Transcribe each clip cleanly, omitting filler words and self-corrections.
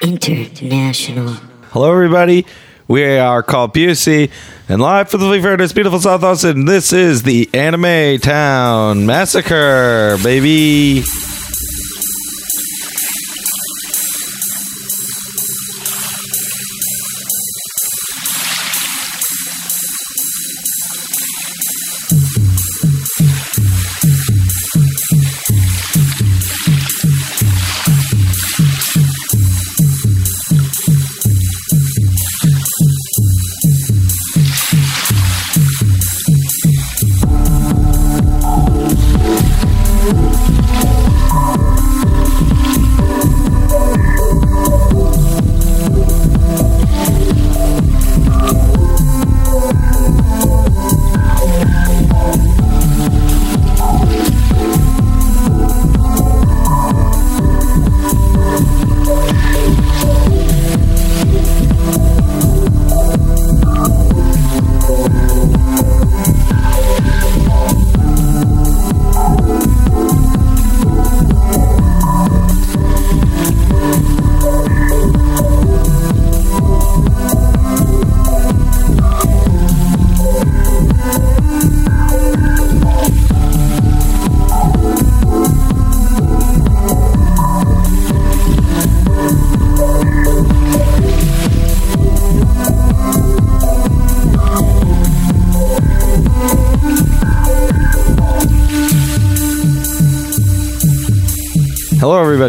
International. Hello, everybody. We are called Busey and live from the Fleet Fair, this beautiful South Austin. This is the Anime Town Massacre, baby.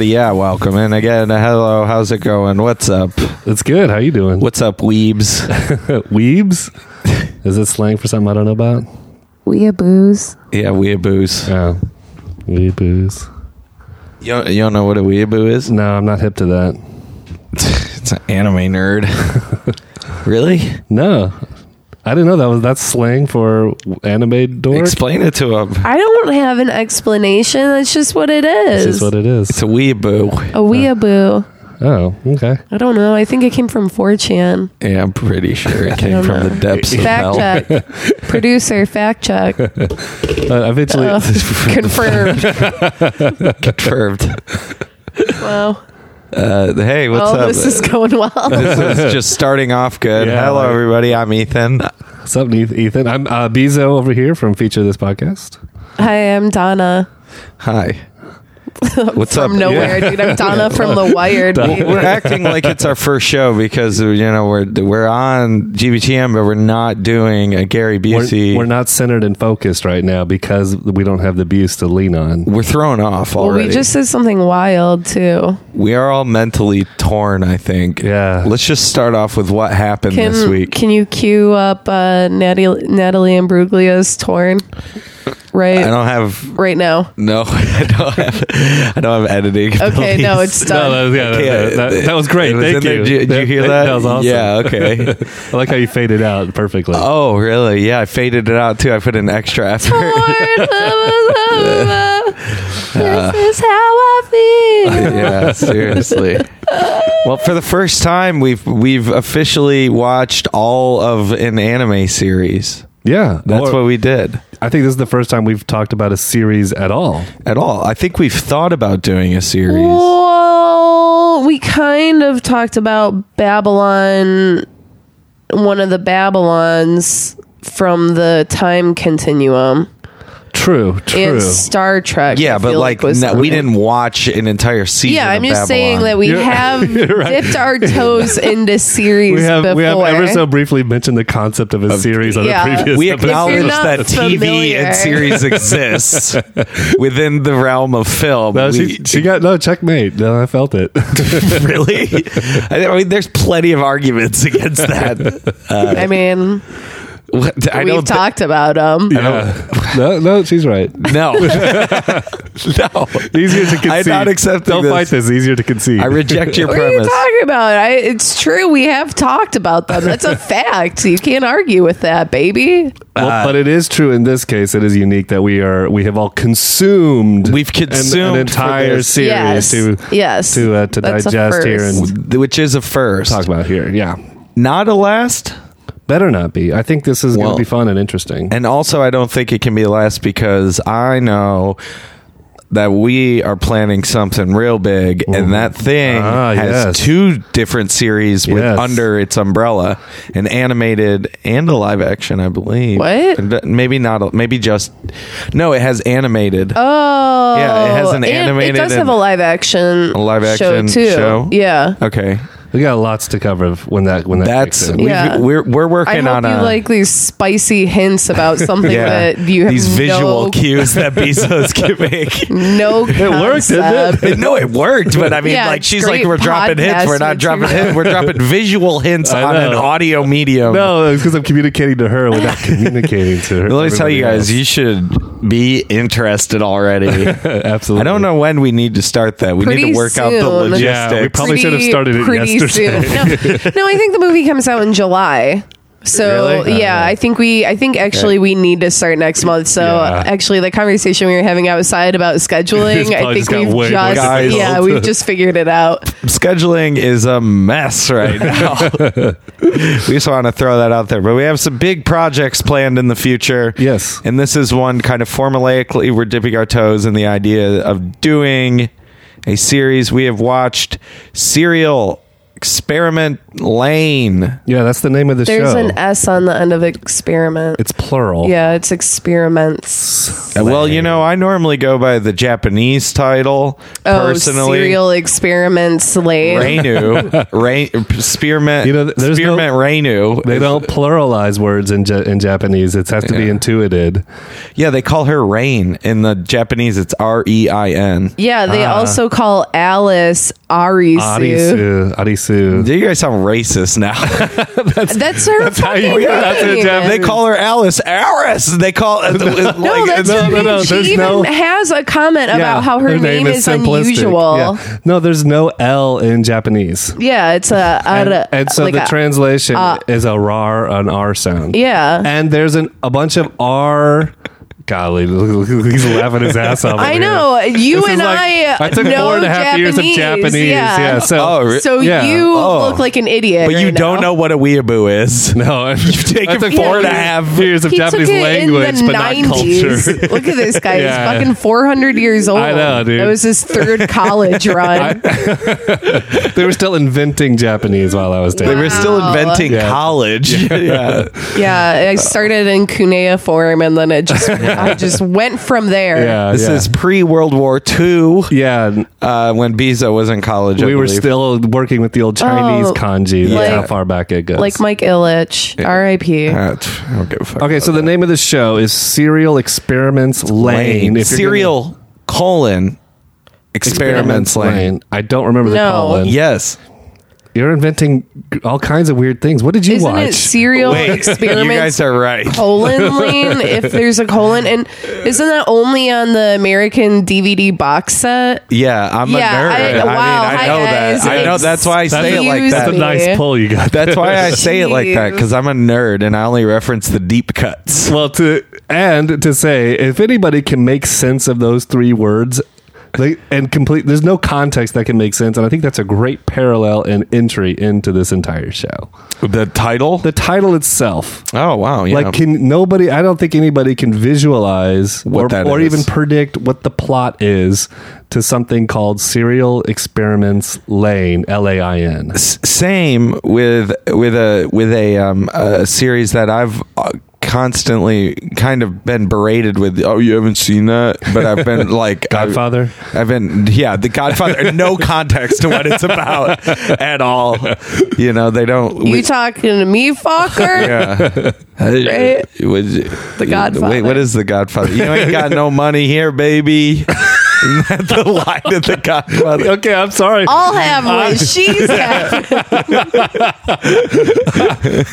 Yeah, welcome. And again, hello, how's it going? What's up? It's good. How you doing? What's up, weebs? Weebs? Is it slang for something I don't know about? Weeaboos. Yeah, weeaboos. Oh. Weeaboos. You don't know what a weeaboo is? No, I'm not hip to that. It's an anime nerd. Really? No. I didn't know that's slang for anime dork. Explain it to him. I don't have an explanation. That's just what it is. It's just what it is. It's a weeaboo. A weeaboo. Oh, okay. I don't know. I think it came from 4chan. Yeah, I'm pretty sure it came from the depths of hell. Fact check. Producer, fact check. Eventually. Confirmed. Wow. Hey, what's up? This is going well. This is just starting off good. Yeah, hello, everybody. I'm Ethan. What's up, Ethan? I'm Beezo over here from Feature This Podcast. Hi, I'm Donna. Hi. What's from up? Nowhere, yeah. Dude. I'm Donna from The Wired. We're acting like it's our first show because we're on GBTM, but we're not doing a Gary Busey. We're not centered and focused right now because we don't have the Buse to lean on. We're thrown off already. Well, we just said something wild too. We are all mentally torn, I think. Yeah. Let's just start off with what happened this week. Can you cue up Natalie Imbruglia's Torn? Right. I don't have right now. No, I don't have editing. Okay, please. No, it's done. That was great. Thank you. Did you hear that? That was awesome. Yeah. Okay. I like how you faded out perfectly. Oh, really? Yeah, I faded it out too. I put an extra effort. This is how I feel. Yeah, seriously. Well, for the first time, we've officially watched all of an anime series. Yeah, that's what we did. I think this is the first time we've talked about a series at all. At all. I think we've thought about doing a series. Well, we kind of talked about Babylon, one of the Babylons from the time continuum. True. And Star Trek. Yeah, but we didn't watch an entire season. Yeah, I'm just saying that we have dipped our toes into series before. We have ever so briefly mentioned the concept of a series on the previous episode. We acknowledge that TV and series exists within the realm of film. No, she got no checkmate. No, I felt it. Really? I mean, there's plenty of arguments against that. I mean. We've talked about them. Yeah. No, she's right. No. No. Easier to concede. I'm not accepting this. Don't fight this. Easier to concede. I reject your premise. What are you talking about? It's true. We have talked about them. That's a fact. You can't argue with that, baby. Well, but it is true in this case. It is unique that we have all consumed. We've consumed an entire series. Yes. To digest here. Which is a first. Talk about here. Yeah. Not a last. Better not be. I think this is going to be fun and interesting. And also, I don't think it can be less because I know that we are planning something real big, and that thing has two different series with under its umbrella, an animated and a live action, I believe. What? Maybe not. Maybe just no. It has animated. Oh, yeah, it has an animated. It does have a live action. A live action show too. Yeah. Okay. We got lots to cover when that that's we're working on. I hope you like these spicy hints about something that you have these visual cues that Beezo's giving. No, it worked, didn't it? No, it worked. But I mean, like she's like, we're dropping hints. We're not dropping hints. We're dropping visual hints on an audio medium. No, it's because I'm communicating to her. We're not communicating to her. Let me tell you guys, you should be interested already. Absolutely. I don't know when we need to start that. We need to work out the logistics. Yeah, we probably should have started it yesterday. Soon. No, I think the movie comes out in July. So really? I think we need to start next month. So actually the conversation we were having outside about scheduling, I think we've just figured it out. Scheduling is a mess right now. We just want to throw that out there, but we have some big projects planned in the future. Yes. And this is one kind of formulaically we're dipping our toes in the idea of doing a series. We have watched Serial Experiment Lain. Yeah, that's the name of the show. There's an S on the end of experiment. It's plural. Yeah, it's experiments. Well, you know, I normally go by the Japanese title. Oh, personally. Serial Experiments Lain. Spearmint. You know, Spearmint Reinu. They don't pluralize words in Japanese. It has to be intuited. Yeah, they call her Rain. In the Japanese, it's R-E-I-N. Yeah, they also call Alice Arisu. Do you guys sound racist now? that's her. That's how you. Yeah, they call her Alice. Aris. They call. No. She even has a comment about how her name is unusual. Yeah. No, there's no L in Japanese. Yeah, it's a. And so like the translation is an R sound. Yeah, and there's a bunch of R. Golly, he's laughing his ass off. I know. You and I took 4.5 years of Japanese. Yeah. So you look like an idiot. But you don't know what a weeaboo is. No. You've taken 4.5 years of Japanese language, but not culture. Look at this guy. Yeah. He's fucking 400 years old. I know, dude. That was his third college run. They were still inventing Japanese while I was there. Wow. They were still inventing college. Yeah. I started in cuneiform and then it just... I just went from there. Yeah, this is pre-World War II. Yeah. When Beezo was in college. We were still working with the old Chinese kanji. That's how far back it goes. Like Mike Ilitch. R.I.P. I don't give a fuck. Okay, so the name of the show is Serial Experiments Lain. Serial Experiments Lain. I don't remember the colon. Yes. You're inventing all kinds of weird things. What did you watch? Isn't it Serial Experiments? You guys are right. Colon Lain, if there's a colon. And isn't that only on the American DVD box set? Yeah, I'm a nerd. I know guys, that. I know that's why I say it like that. That's a nice pull you got. That's why I say it like that, because I'm a nerd and I only reference the deep cuts. Well, to say, if anybody can make sense of those three words, there's no context that can make sense, and I think that's a great parallel and entry into this entire show. The title itself. Oh wow! Yeah. Like, I don't think anybody can visualize or even predict what the plot is to something called Serial Experiments Lain. Lain. Same with a series that I've constantly kind of been berated with, oh, you haven't seen that, but I've been like Godfather. The Godfather. No context to what it's about at all, you know. They don't. You talking to me, fucker? Yeah. Right? The Godfather. Wait, what is the Godfather? You ain't got no money here, baby. That's the line of the Godfather. Okay, I'm sorry. I'll have what she's had.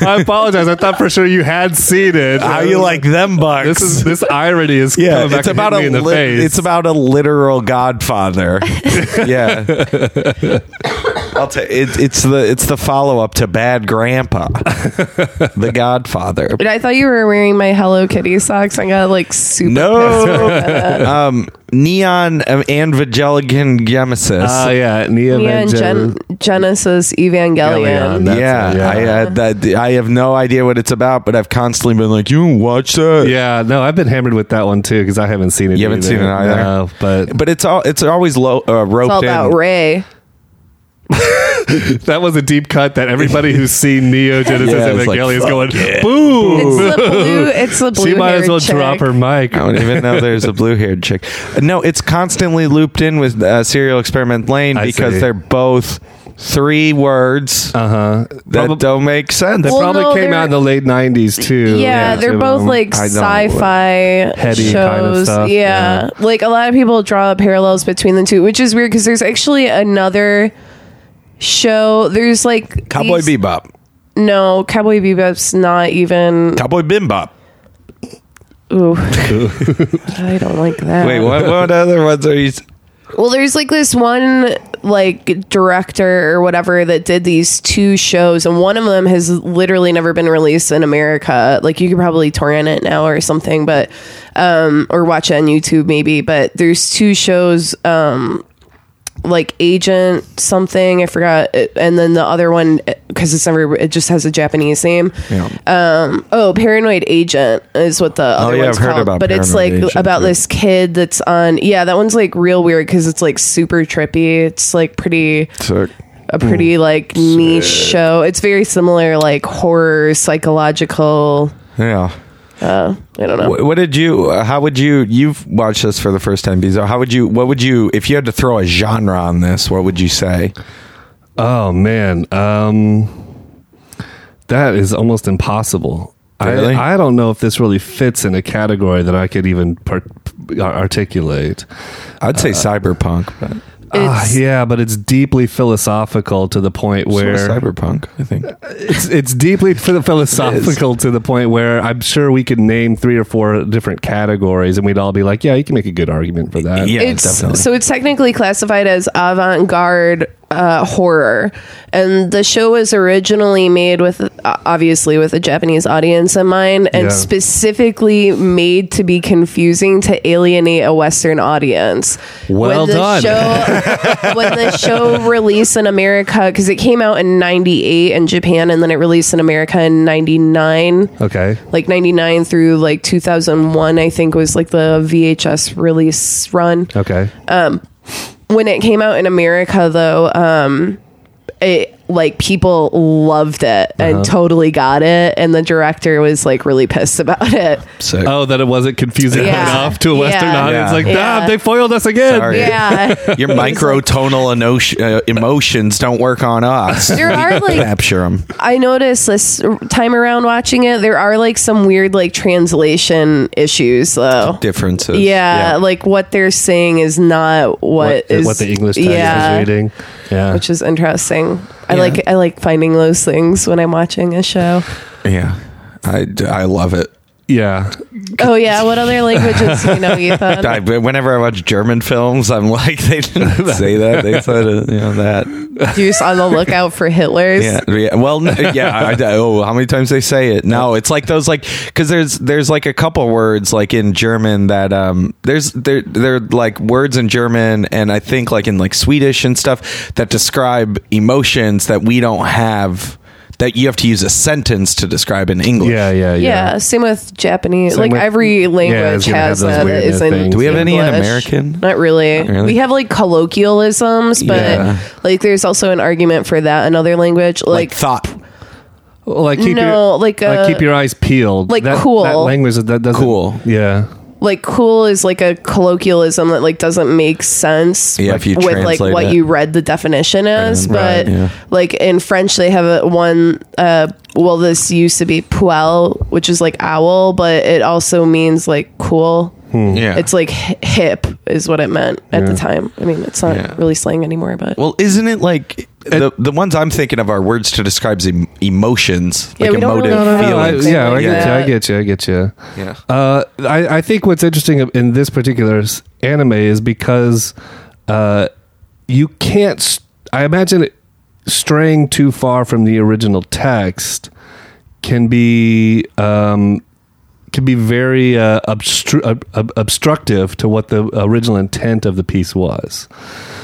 I apologize. I thought for sure you had seen it. How you like them bucks? This irony is coming back to me in the face. It's about a literal Godfather. Yeah. I'll tell you, it's the follow up to Bad Grandpa, the Godfather. But I thought you were wearing my Hello Kitty socks. I got like super pissed about that. Neon Evangelion Genesis. Neon Genesis Evangelion. I have no idea what it's about, but I've constantly been like, you watch that? Yeah, no, I've been hammered with that one too because I haven't seen it. You haven't seen it either, no, but it's always roped in. It's all about Ray. That was a deep cut that everybody who's seen Neo Genesis Evangelion is going, boom! It's the blue-haired she might as well drop her mic. I don't even know there's a blue-haired chick. No, it's constantly looped in with Serial Experiment Lain because they're both three words that don't make sense. They probably came out in the late 90s, too. Yeah, they're both like sci-fi heady shows. Kind of stuff. Yeah, like a lot of people draw parallels between the two, which is weird because there's actually another... show there's like Cowboy Bebop. No, Cowboy Bebop's not even Cowboy Bimbop. Ooh, I don't like that. Wait, what other ones are you? Well, there's like this one like director or whatever that did these two shows, and one of them has literally never been released in America. Like you could probably torrent it now or something, but or watch it on YouTube maybe. But there's two shows. Like agent something, I forgot, and then the other one because it just has a Japanese name. Yeah. Paranoid Agent is what the other one's called, but Paranoid it's like Agent, about this kid that's on. Yeah, that one's like real weird because it's like super trippy. It's like pretty sick. A pretty like niche show. It's very similar, like horror, psychological. Yeah. I don't know. What did you? How would you? You've watched this for the first time, Beezo. How would you? What would you? If you had to throw a genre on this, what would you say? Oh man, that is almost impossible. Really? I don't know if this really fits in a category that I could even articulate. I'd say cyberpunk, but. But it's deeply philosophical to the point where cyberpunk. I think it's deeply philosophical to the point where I'm sure we could name 3 or 4 different categories, and we'd all be like, "Yeah, you can make a good argument for that." Yeah, definitely. So it's technically classified as avant-garde horror, and the show was originally made with obviously with a Japanese audience in mind, and specifically made to be confusing to alienate a Western audience. Well done. When the show released in America, because it came out in 98 in Japan, and then it released in America in 99. Okay, like 99 through like 2001, I think was like the VHS release run. Okay. When it came out in America, though, it like people loved it and totally got it, and the director was like really pissed about it. Sick. Oh, that it wasn't confusing enough to a Western audience. Like, damn, they foiled us again. Sorry. Yeah, your microtonal emotions don't work on us. There are like capture them. I noticed this time around watching it, there are like some weird like translation issues though. Differences. Yeah, like what they're saying is not what the English text is reading. Yeah, which is interesting. I like finding those things when I'm watching a show. Yeah, I love it. Yeah. Oh yeah. What other languages do you know, Ethan? Whenever I watch German films, I'm like, they didn't say that. They said that. You're just on the lookout for Hitlers. Yeah. Well, how many times they say it? No, it's like those like because there's like a couple words like in German that they're like words in German and I think like in like Swedish and stuff that describe emotions that we don't have. That you have to use a sentence to describe in English. Yeah. Same with Japanese. Every language has that. Do we have any in American? Not really. We have like colloquialisms, but like there's also an argument for that in another language. Like thought. Like keep your eyes peeled. Like that, cool. That language that doesn't. Cool. Yeah. Like cool is like a colloquialism that like doesn't make sense with like what you read the definition as, like in French they have this used to be poil, which is like owl, but it also means like cool. Yeah, it's like hip is what it meant at the time. I mean, it's not really slang anymore, but isn't it like the ones I'm thinking of are words to describe emotions, like emotive feelings. Yeah, I get you. Yeah, I think what's interesting in this particular anime is because you can't. I imagine it straying too far from the original text can be. to be very obstructive to what the original intent of the piece was.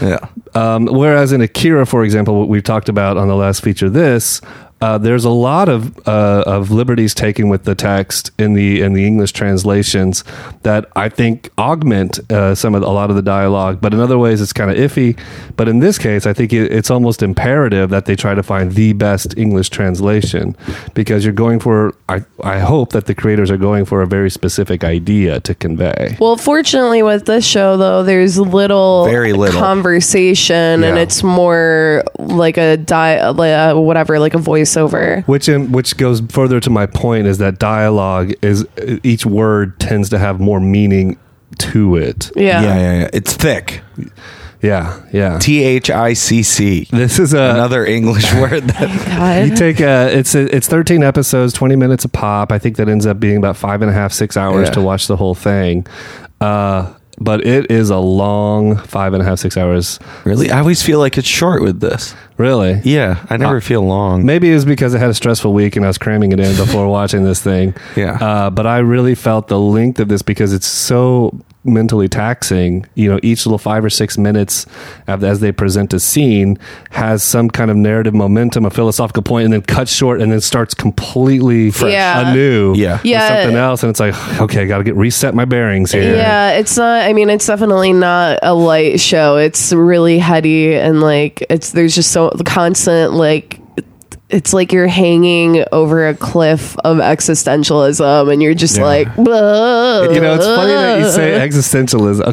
Yeah. Whereas in Akira, for example, what we've talked about on the last feature, there's a lot of liberties taken with the text in the English translations that I think augment a lot of the dialogue, but in other ways it's kind of iffy. But in this case, I think it's almost imperative that they try to find the best English translation, because you're going for, I hope that the creators are going for a very specific idea to convey. Well, fortunately with this show though, there's very little conversation, yeah. And it's more like a voice over, which goes further to my point, is that dialogue is, each word tends to have more meaning to it. Yeah. It's thick. Yeah. Thicc. This is another English word that you take. It's 13 episodes, 20 minutes a pop. I think that ends up being about 5.5-6 hours to watch the whole thing. But it is a long 5.5-6 hours. Really? I always feel like it's short with this. Really? Yeah. I never feel long. Maybe it was because I had a stressful week and I was cramming it in before watching this thing. Yeah. But I really felt the length of this because it's so mentally taxing. You know, each little 5 or 6 minutes as they present a scene has some kind of narrative momentum, a philosophical point, and then cuts short and then starts completely anew with something else. And it's like, okay, I gotta reset my bearings here. Yeah, it's not, I mean, it's definitely not a light show. It's really heady, and like there's just so constant, like, it's like you're hanging over a cliff of existentialism, and you're just like, whoa. You know, it's funny that you say existentialism.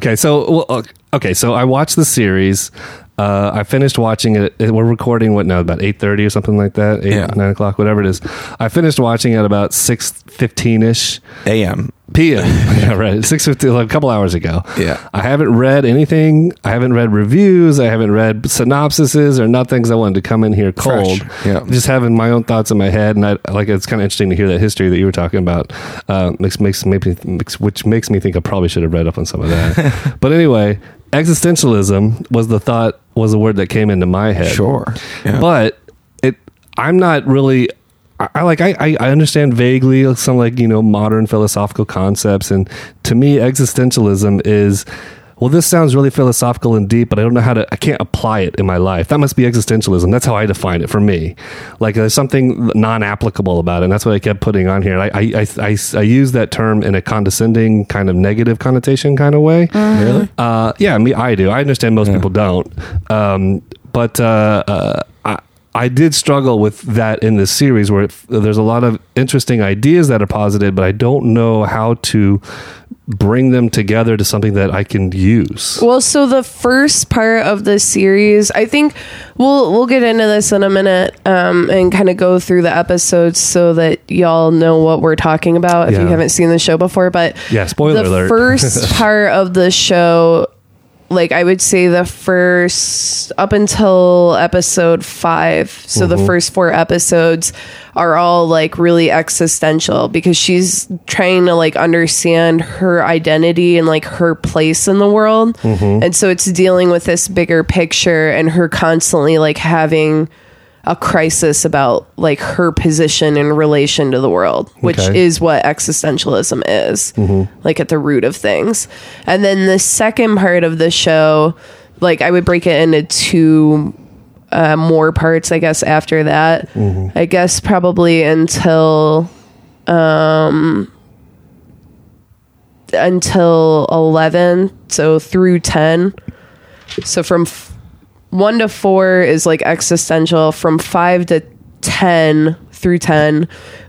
Okay, so I watched the series. I finished watching it. We're recording what now, about 8:30 or something like that, 9 o'clock, whatever it is. I finished watching at about 6:15-ish a.m. p.m. Yeah, right. 6:15, like a couple hours ago. Yeah. I haven't read anything. I haven't read reviews. I haven't read synopsises or nothing, because I wanted to come in here cold. Fresh. Yeah. Just having my own thoughts in my head, and it's kind of interesting to hear that history that you were talking about. Which makes me think I probably should have read up on some of that. But anyway, existentialism was the word that came into my head. Sure. Yeah. But I understand vaguely some, like, you know, modern philosophical concepts, and to me existentialism is, well, this sounds really philosophical and deep, but I don't know I can't apply it in my life. That must be existentialism. That's how I define it for me. Like, there's something non-applicable about it, and that's what I kept putting on here. I use that term in a condescending, kind of negative connotation kind of way. Mm-hmm. Really? Yeah, I do. I understand most people don't. I did struggle with that in this series, where there's a lot of interesting ideas that are posited, but I don't know how to bring them together to something that I can use. Well, so the first part of the series, I think we'll get into this in a minute, and kind of go through the episodes so that y'all know what we're talking about if you haven't seen the show before. But yeah, spoiler alert. The first part of the show, like, I would say the first, up until episode 5, so the first 4 episodes are all, like, really existential, because she's trying to, like, understand her identity and, like, her place in the world, and so it's dealing with this bigger picture, and her constantly, like, having a crisis about, like, her position in relation to the world, which is what existentialism is, like, at the root of things. And then the second part of the show, like, I would break it into 2 more parts, I guess, after that. I guess probably until 11, so through 10. So from 1 to 4 is, like, existential. From 5 to 10, through 10,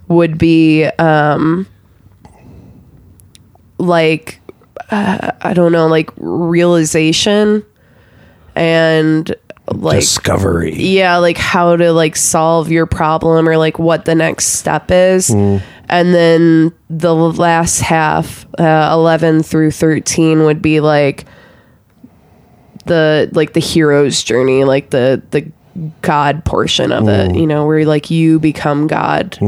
would be, I don't know, like, realization and, like, discovery. Yeah, like, how to, like, solve your problem, or, like, what the next step is. And then the last half, 11 through 13, would be, like, the hero's journey, like the God portion of it, you know, where, like, you become God,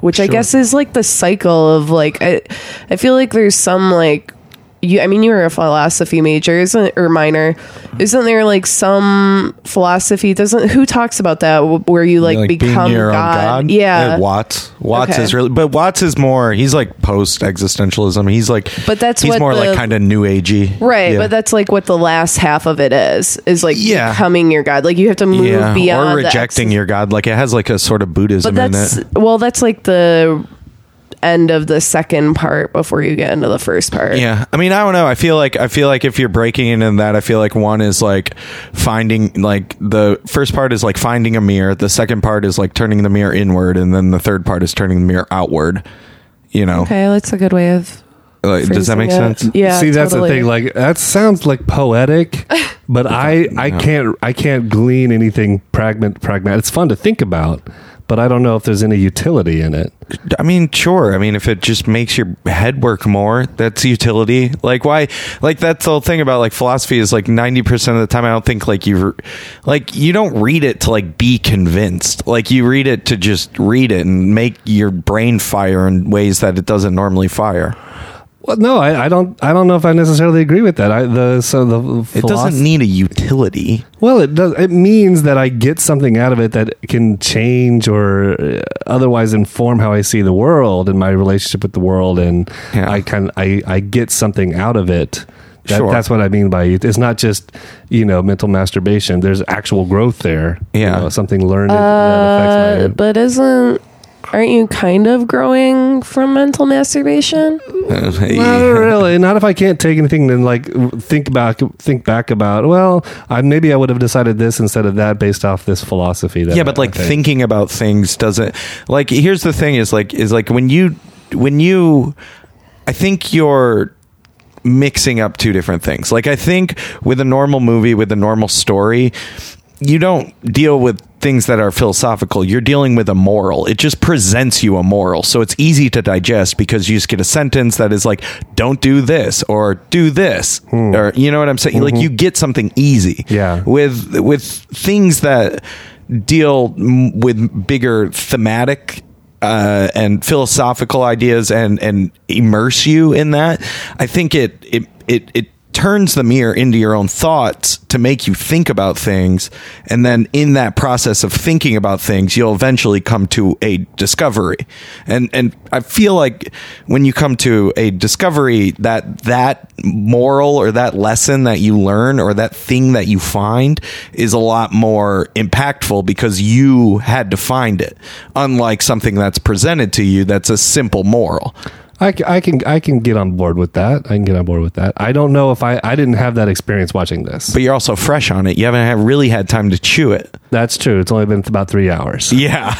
which I guess is, like, the cycle of, like, I feel like there's some, like, you, I mean, you were a philosophy major, or minor. Isn't there like some philosophy? Who talks about that? Where you like become God? Yeah. Watts okay. is really, but Watts is more, he's like post existentialism. He's like, but that's he's what more the, like kind of new agey. Right. Yeah. But that's like what the last half of it is like yeah. becoming your God. Like you have to move yeah. beyond. Or rejecting your God. Like it has like a sort of Buddhism in it. Well, that's like the end of the second part before you get into the first part. Yeah. I mean, I don't know. I feel like if you're breaking into that, I feel like one is like finding, like the first part is like finding a mirror. The second part is like turning the mirror inward. And then the third part is turning the mirror outward, you know? Okay. That's a good way of, does that make sense? Yeah. See, that's the thing. Like that sounds like poetic, but I can't glean anything pragmatic. It's fun to think about, but I don't know if there's any utility in it. I mean, sure. I mean, if it just makes your head work more, that's utility. Like why? Like that's the whole thing about like philosophy is like 90% of the time. I don't think like you don't read it to like be convinced. Like you read it to just read it and make your brain fire in ways that it doesn't normally fire. Well, no, I don't know if I necessarily agree with that. It doesn't need a utility. Well, it does. It means that I get something out of it that can change or otherwise inform how I see the world and my relationship with the world, and yeah. I get something out of it. Sure. That's what I mean by it's not just, you know, mental masturbation. There's actual growth there. Yeah, you know, something learned that affects my. But isn't. Aren't you kind of growing from mental masturbation? Not really. Not if I can't take anything and like think back about, well, maybe I would have decided this instead of that based off this philosophy. That yeah, but like thinking about things doesn't like, here's the thing is like when you, I think you're mixing up two different things. Like I think with a normal movie, with a normal story, you don't deal with things that are philosophical. You're dealing with a moral. It just presents you a moral. So it's easy to digest because you just get a sentence that is like, don't do this or do this. Mm. Or you know what I'm saying? Mm-hmm. Like you get something easy. Yeah. With things that deal with bigger thematic and philosophical ideas and immerse you in that, I think it turns the mirror into your own thoughts to make you think about things. And then in that process of thinking about things, you'll eventually come to a discovery. And I feel like when you come to a discovery, that moral or that lesson that you learn or that thing that you find is a lot more impactful because you had to find it. Unlike something that's presented to you, that's a simple moral. I can get on board with that. I don't know if I didn't have that experience watching this. But you're also fresh on it. You haven't really had time to chew it. That's true. It's only been about 3 hours. Yeah.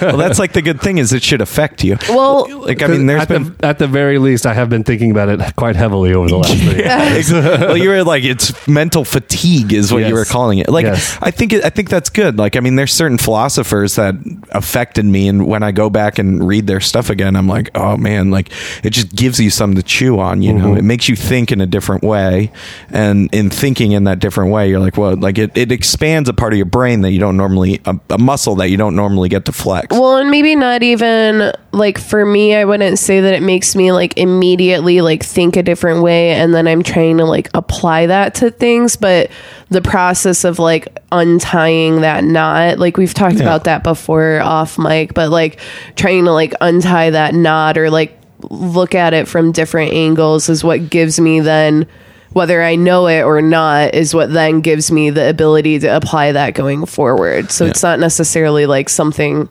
Well, that's like the good thing is it should affect you. Well, like I mean, there's at the very least, I have been thinking about it quite heavily over the last 3 years. Well, you were like, it's mental fatigue is what you were calling it. Like yes. I think that's good. Like I mean, there's certain philosophers that affected me, and when I go back and read their stuff again, I'm like, oh man, like. It just gives you something to chew on, you know. Mm-hmm. It makes you think in a different way, and in thinking in that different way, you're like, well, like it expands a part of your brain that you don't normally, a muscle that you don't normally get to flex. Well, and maybe not even like for me, I wouldn't say that it makes me like immediately like think a different way, and then I'm trying to like apply that to things, but the process of like untying that knot, like we've talked about that before off mic, but like trying to like untie that knot or like look at it from different angles is what gives me then, whether I know it or not, is what then gives me the ability to apply that going forward. So it's not necessarily like something,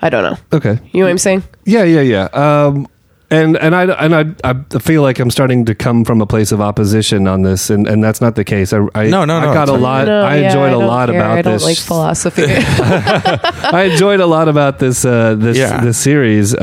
I don't know. Okay. You know what I'm saying? Yeah. And I feel like I'm starting to come from a place of opposition on this, and that's not the case. I enjoyed a lot about this. I don't like philosophy. I enjoyed a lot about this series.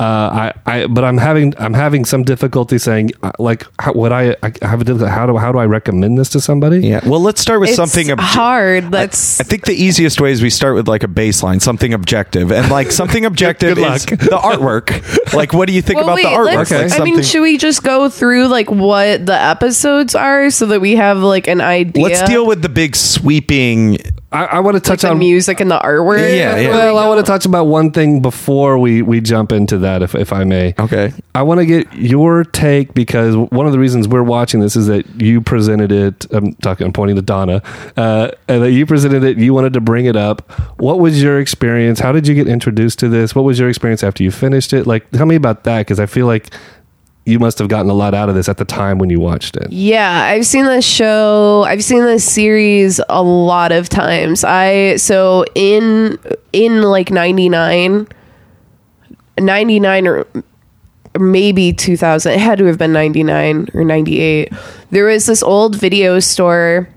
But I'm having some difficulty saying like how do I recommend this to somebody? Yeah. Well, let's start with something hard. I think the easiest way is we start with like a baseline, something objective, and like something objective is the artwork. Like, what do you think about the artwork? Okay. I mean, should we just go through like what the episodes are so that we have like an idea? Let's deal with the big sweeping I want to touch on the music and the artwork. Yeah. Well, I want to touch about one thing before we jump into that, if I may. Okay. I want to get your take, because one of the reasons we're watching this is that you presented it. I'm pointing to Donna, and that you presented it. You wanted to bring it up. What was your experience? How did you get introduced to this? What was your experience after you finished it? Like, tell me about that, because I feel like you must have gotten a lot out of this at the time when you watched it. Yeah, I've seen this show. I've seen this series a lot of times. So in like 99 or maybe 2000, it had to have been 99 or 98. There was this old video store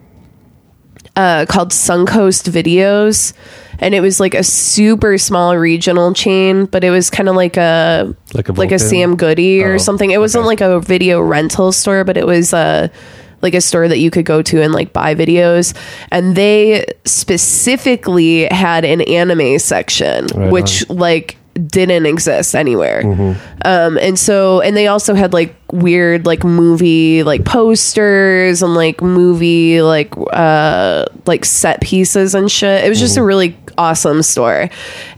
called Suncoast Videos, and it was like a super small regional chain, but it was kind of like a Sam Goody or something. It wasn't like a video rental store, but it was like a store that you could go to and like buy videos. And they specifically had an anime section, which didn't exist anywhere. Mm-hmm. And they also had like weird like movie like posters and like movie like set pieces and shit. It was just a really awesome store,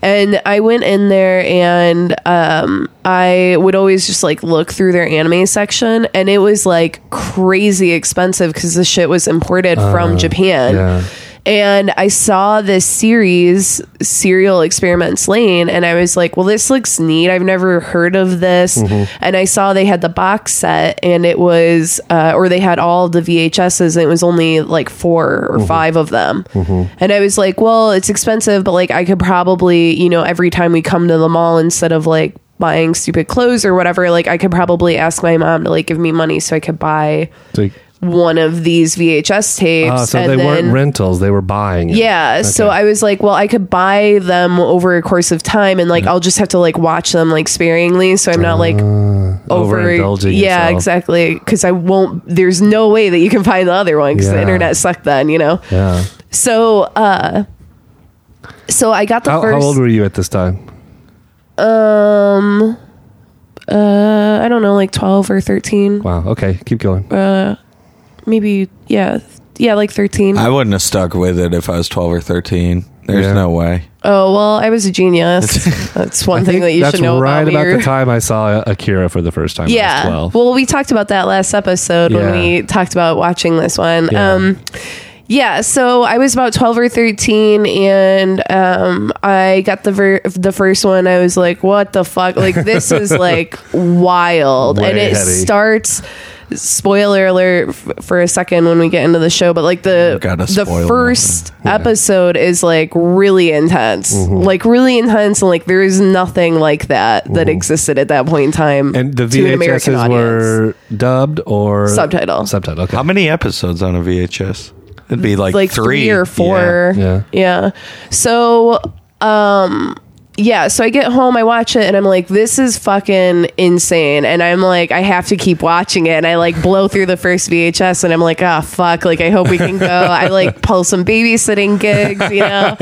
and I went in there, and I would always just like look through their anime section, and it was like crazy expensive because the shit was imported from Japan. Yeah. And I saw this series, Serial Experiments Lain, and I was like, well, this looks neat. I've never heard of this. Mm-hmm. And I saw they had the box set, and it was, or they had all the VHSs, and it was only like 4 or 5 of them. Mm-hmm. And I was like, well, it's expensive, but like I could probably, you know, every time we come to the mall, instead of like buying stupid clothes or whatever, like I could probably ask my mom to like give me money so I could buy... one of these VHS tapes. So they weren't rentals, they were buying it. Yeah. Okay. So I was like, well, I could buy them over a course of time, and like I'll just have to like watch them like sparingly, so I'm not like overindulging. Yeah, yourself. Exactly. Because I won't. There's no way that you can find the other one because the internet sucked then, you know. Yeah. So, so I got the first. How old were you at this time? I don't know, like 12 or 13. Wow. Okay, keep going. Maybe, yeah, like 13. I wouldn't have stuck with it if I was 12 or 13. There's no way. Oh, well, I was a genius. That's one thing that you should know about me. That's right about the time I saw Akira for the first time. Yeah. I was 12. Well, we talked about that last episode when we talked about watching this one. Yeah. Yeah, so I was about 12 or 13, and I got the first one. I was like, what the fuck? Like, this is, like, wild. Way and it heady. Starts... Spoiler alert for a second when we get into the show, but like the first episode is like really intense, like really intense, and like there is nothing like that that existed at that point in time. And the VHSs were dubbed or subtitled. Okay, how many episodes on a VHS? It'd be like three or four. Yeah. So, yeah, so I get home, I watch it, and I'm like, this is fucking insane. And I'm like, I have to keep watching it. And I like blow through the first VHS, and I'm like, oh, fuck. Like, I hope we can go. I like pull some babysitting gigs, you know?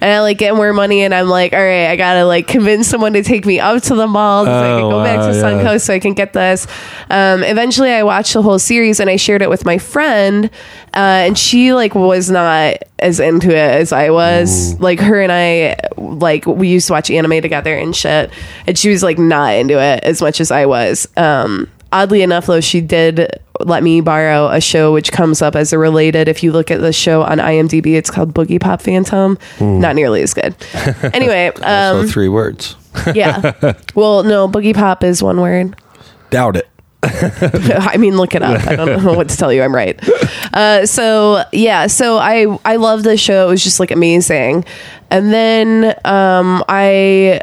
And I like get more money, and I'm like, all right, I gotta like convince someone to take me up to the mall so I can go back to Suncoast so I can get this. Eventually, I watched the whole series, and I shared it with my friend, and she like was not as into it as I was. Ooh. Like, her and I, like, we used to watch anime together and shit, and she was like not into it as much as I was. Oddly enough though, she did let me borrow a show which comes up as a related. If you look at the show on IMDb, it's called Boogie Pop Phantom. Not nearly as good. Anyway, also 3 words. Yeah, well, no, Boogie Pop is 1 word. Doubt it. I mean, look it up. I don't know what to tell you. I'm right. So I loved the show. It was just like amazing. And then I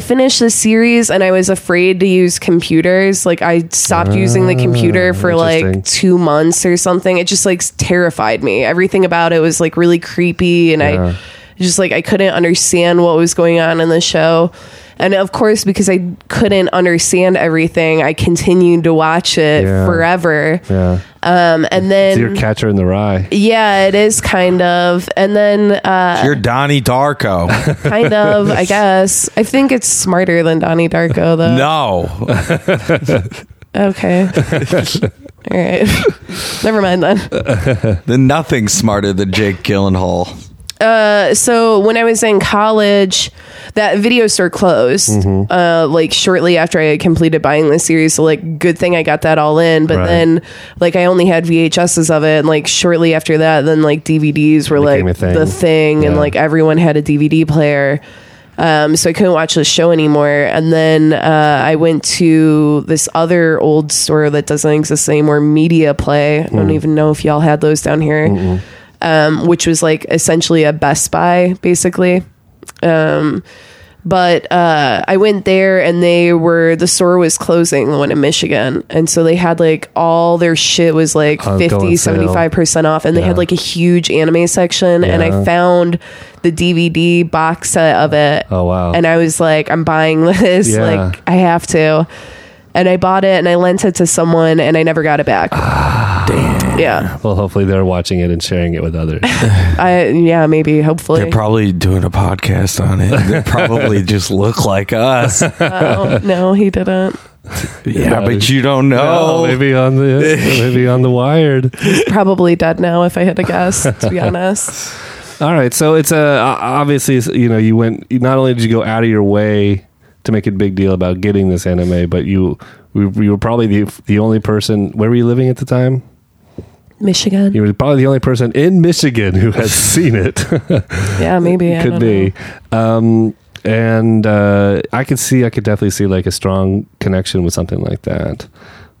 finished the series, and I was afraid to use computers. Like, I stopped using the computer for like 2 months or something. It just like terrified me. Everything about it was like really creepy, and I just like I couldn't understand what was going on in the show. And of course, because I couldn't understand everything, I continued to watch it forever. Yeah. And then it's your catcher in the rye. Yeah, it is kind of. And then you're Donnie Darko. Kind of, I guess. I think it's smarter than Donnie Darko, though. No. Okay. All right. Never mind then. Then nothing's smarter than Jake Gyllenhaal. So when I was in college, that video store closed, mm-hmm. Like shortly after I had completed buying this series. So like, good thing I got that all in, but then like I only had VHSs of it. And like shortly after that, then like DVDs were like the thing, and like everyone had a DVD player. So I couldn't watch the show anymore. And then I went to this other old store that doesn't exist anymore, Media Play. I don't even know if y'all had those down here. Mm-mm. Which was like essentially a Best Buy, basically. But I went there, and the store was closing, the one in Michigan. And so they had like all their shit was like 75% off. And they had like a huge anime section. Yeah. And I found the DVD box set of it. Oh, wow. And I was like, I'm buying this. Yeah. Like, I have to. And I bought it, and I lent it to someone, and I never got it back. Damn. Yeah. Well, hopefully they're watching it and sharing it with others. Yeah, maybe. Hopefully. They're probably doing a podcast on it. They probably just look like us. No, he didn't. Yeah, but you don't know. No, maybe on the Wired. He's probably dead now, if I had to guess, to be honest. All right. So it's obviously, you know, not only did you go out of your way to make a big deal about getting this anime, but you were probably the only person. Where were you living at the time? Michigan. You were probably the only person in Michigan who had seen it. Yeah, maybe. Could be. And I could definitely see like a strong connection with something like that.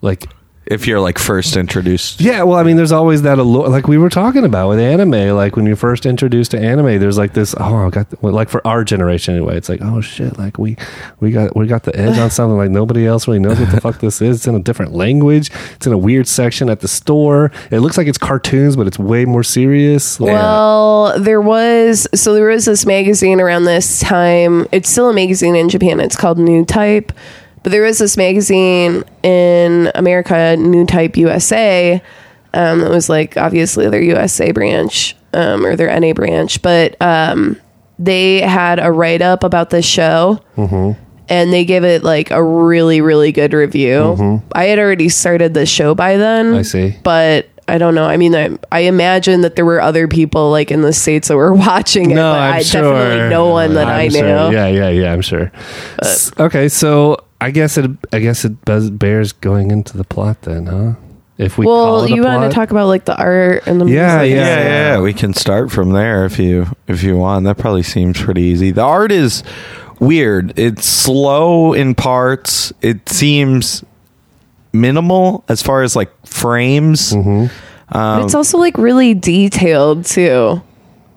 Like, if you're like first introduced. Yeah, well, I mean, there's always that allure, like we were talking about with anime. Like when you're first introduced to anime, there's like this. Oh, I got like for our generation anyway. It's like, oh shit, like we got the edge on something. Like nobody else really knows what the fuck this is. It's in a different language. It's in a weird section at the store. It looks like it's cartoons, but it's way more serious. Like, well, there was this magazine around this time. It's still a magazine in Japan. It's called Newtype. But there was this magazine in America, Newtype USA, that was like obviously their USA branch or their NA branch. But they had a write-up about this show, mm-hmm. and they gave it like a really, really good review. Mm-hmm. I had already started the show by then. I see. But I don't know. I mean, I imagine that there were other people like in the States that were watching it. No, but definitely no one that I knew. Sure. Yeah, I'm sure. But, okay, so I guess it bears going into the plot then, huh? If we call it a plot. Well, you want to talk about like the art and the music. Yeah. We can start from there if you want. That probably seems pretty easy. The art is weird. It's slow in parts. It seems minimal as far as like frames. Mm-hmm. But it's also like really detailed too.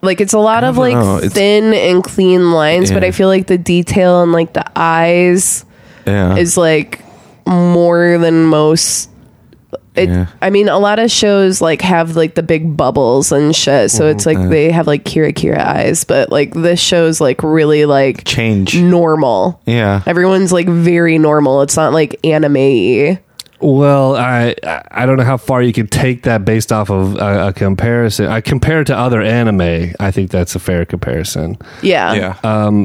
Like it's a lot of like thin and clean lines, but I feel like the detail and like the eyes. Yeah. Is like more than most. I mean, a lot of shows like have like the big bubbles and shit, so it's like they have like Kira eyes, but like this show's like really like change normal. Yeah, everyone's like very normal. It's not like anime-y. Well, I don't know how far you can take that based off of a comparison. I compare it to other anime. I think that's a fair comparison. Yeah.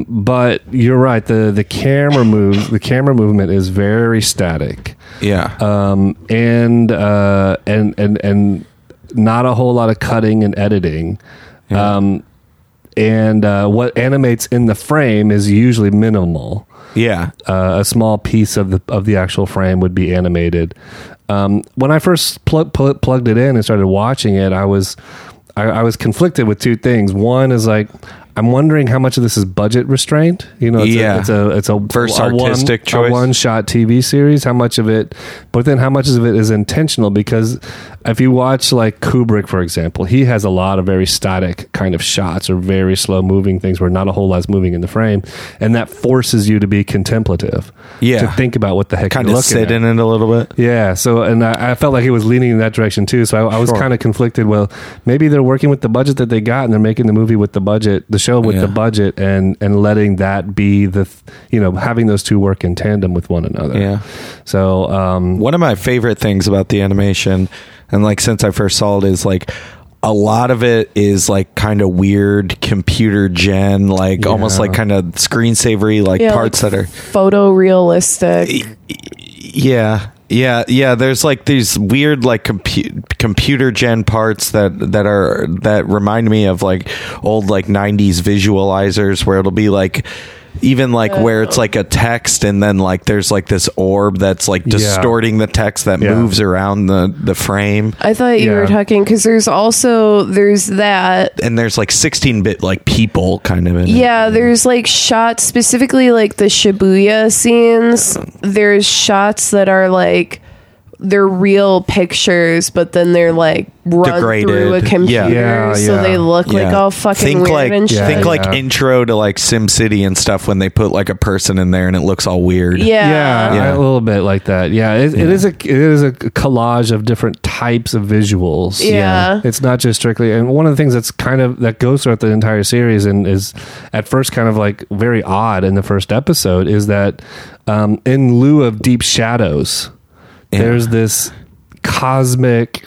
But you're right. The camera moves. The camera movement is very static. Yeah. And not a whole lot of cutting and editing. Yeah. And what animates in the frame is usually minimal. Yeah. A small piece of the actual frame would be animated. When I first plugged it in and started watching it, I was conflicted with two things. One is like, I'm wondering how much of this is budget restraint. You know, it's a one-shot TV series. How much of it, but then how much of it is intentional? Because if you watch like Kubrick, for example, he has a lot of very static kind of shots or very slow-moving things where not a whole lot's moving in the frame, and that forces you to be contemplative. Yeah, to think about what the heck kind you're looking at. Kind of sit in it a little bit. Yeah. So, and I felt like it was leaning in that direction too. So I was kind of conflicted. Well, maybe they're working with the budget that they got, and they're making the movie with the budget. The budget and letting that be the having those two work in tandem with one another. Yeah. So one of my favorite things about the animation, and like since I first saw it, is like a lot of it is like kind of weird computer gen, like almost like kind of screensavery, like parts like that are photorealistic. Yeah. Yeah. There's like these weird like computer gen parts that remind me of like old like 90s visualizers where it'll be like even like where it's like a text and then like there's like this orb that's like distorting the text that moves around the frame. I thought you were talking because there's that, and there's like 16-bit like people kind of in it. There's like shots specifically like the Shibuya scenes. There's shots that are like they're real pictures, but then they're like run degraded through a computer, so they look like all fucking weird and shit. Think like intro to like SimCity and stuff when they put like a person in there and it looks all weird. A little bit like that. It is a collage of different types of visuals. It's not just strictly. And one of the things that's kind of that goes throughout the entire series and is at first kind of like very odd in the first episode is that in lieu of deep shadows. There's this cosmic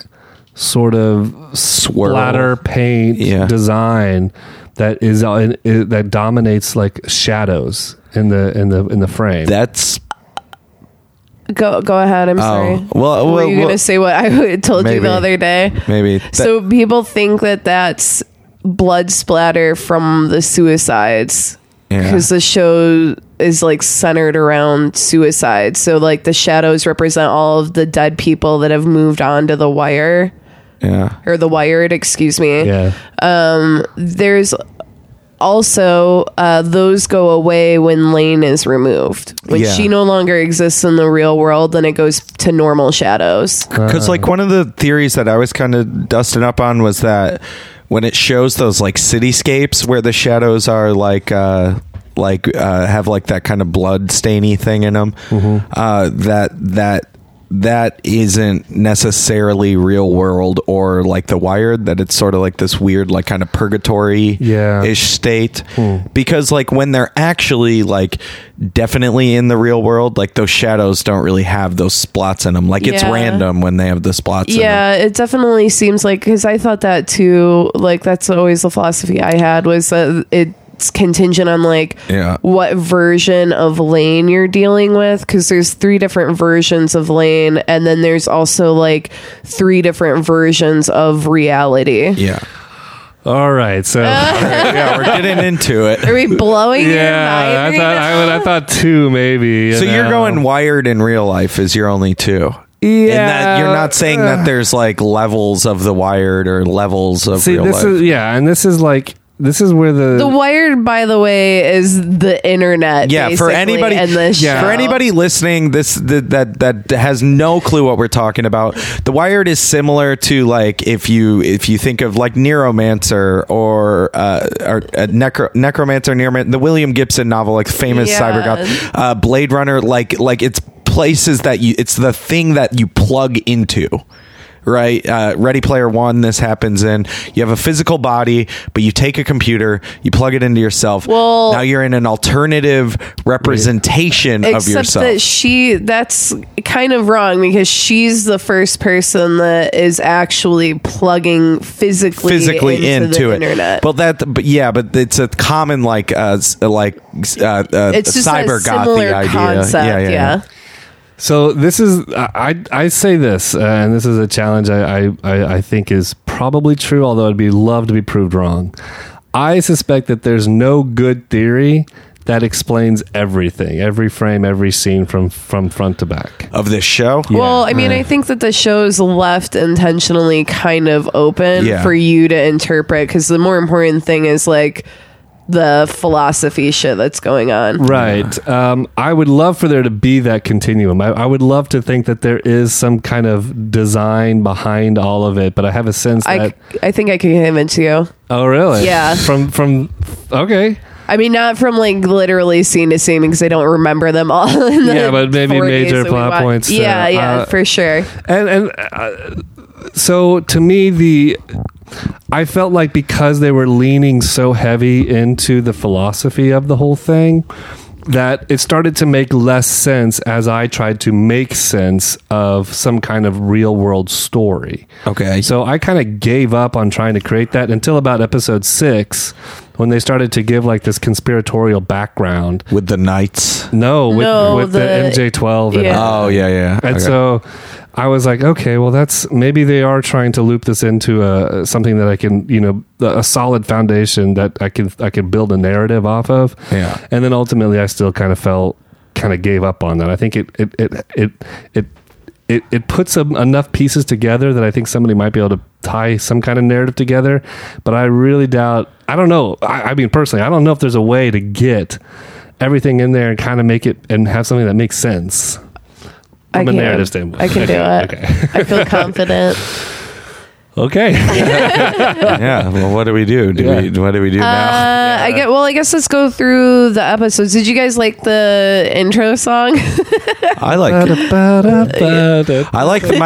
sort of splatter paint design that is that dominates like shadows in the frame. That's go ahead. I'm sorry. Well, were you gonna say what I told you the other day? Maybe. So people think that that's blood splatter from the suicides because the show is like centered around suicide, so like the shadows represent all of the dead people that have moved on to the wire or the wired, excuse me. There's also those go away when Lain is removed. When she no longer exists in the real world, then it goes to normal shadows. Because like one of the theories that I was kind of dusting up on was that when it shows those like cityscapes where the shadows are like have like that kind of blood stainy thing in them, that isn't necessarily real world or like The Wired, that it's sort of like this weird like kind of purgatory ish state. Because like when they're actually like definitely in the real world, like those shadows don't really have those spots in them. Like it's random when they have the spots in them. It definitely seems like, because I thought that too, like that's always the philosophy I had, was that it's contingent on like what version of Lain you're dealing with, because there's 3 different versions of Lain, and then there's also like 3 different versions of reality. All right, so we're getting into it. Are we blowing your mind? I thought 2 maybe. So you're going wired in real life is your only 2. And that you're not saying that there's like levels of the wired or levels of real life. And this is like, this is where the wired, by the way, is the internet. For anybody, for anybody listening, that has no clue what we're talking about, the wired is similar to like if you think of like Neuromancer or Necromancer, Neuromancer, the William Gibson novel, like famous Cybergoth, Blade Runner, like it's places that it's the thing that you plug into. Right. Ready Player One, this happens in. You have a physical body, but you take a computer, you plug it into yourself. Well, now you're in an alternative representation of yourself. Except that that's kind of wrong, because she's the first person that is actually plugging physically into the internet. But it's a common it's just cyber gothy idea. Concept, yeah. So this is, I say this, and this is a challenge I think is probably true, although I'd be love to be proved wrong. I suspect that there's no good theory that explains everything, every frame, every scene from front to back of this show. Well, I mean, I think that the show's left intentionally kind of open for you to interpret, because the more important thing is like the philosophy shit that's going on. Right. I would love for there to be that continuum. I would love to think that there is some kind of design behind all of it, but I have a sense that... I think I can convince you. Oh, really? Yeah. From okay. I mean, not from like literally scene to scene, because I don't remember them all. But maybe major plot points. For sure. So to me, I felt like because they were leaning so heavy into the philosophy of the whole thing, that it started to make less sense as I tried to make sense of some kind of real world story. Okay. So I kind of gave up on trying to create that until about episode 6, when they started to give like this conspiratorial background with the Knights. With the MJ-12. And so I was like, okay, well, that's maybe they are trying to loop this into something that I can, a solid foundation that I can build a narrative off of. Yeah. And then ultimately I still kind of gave up on that. I think it puts enough pieces together that I think somebody might be able to tie some kind of narrative together, but I really doubt. I don't know. I mean, personally, I don't know if there's a way to get everything in there and kind of make it and have something that makes sense from a narrative standpoint. I can do it. Okay. I feel confident. Okay. Yeah. Well, what do we do? What do we do now? I guess let's go through the episodes. Did you guys like the intro song? My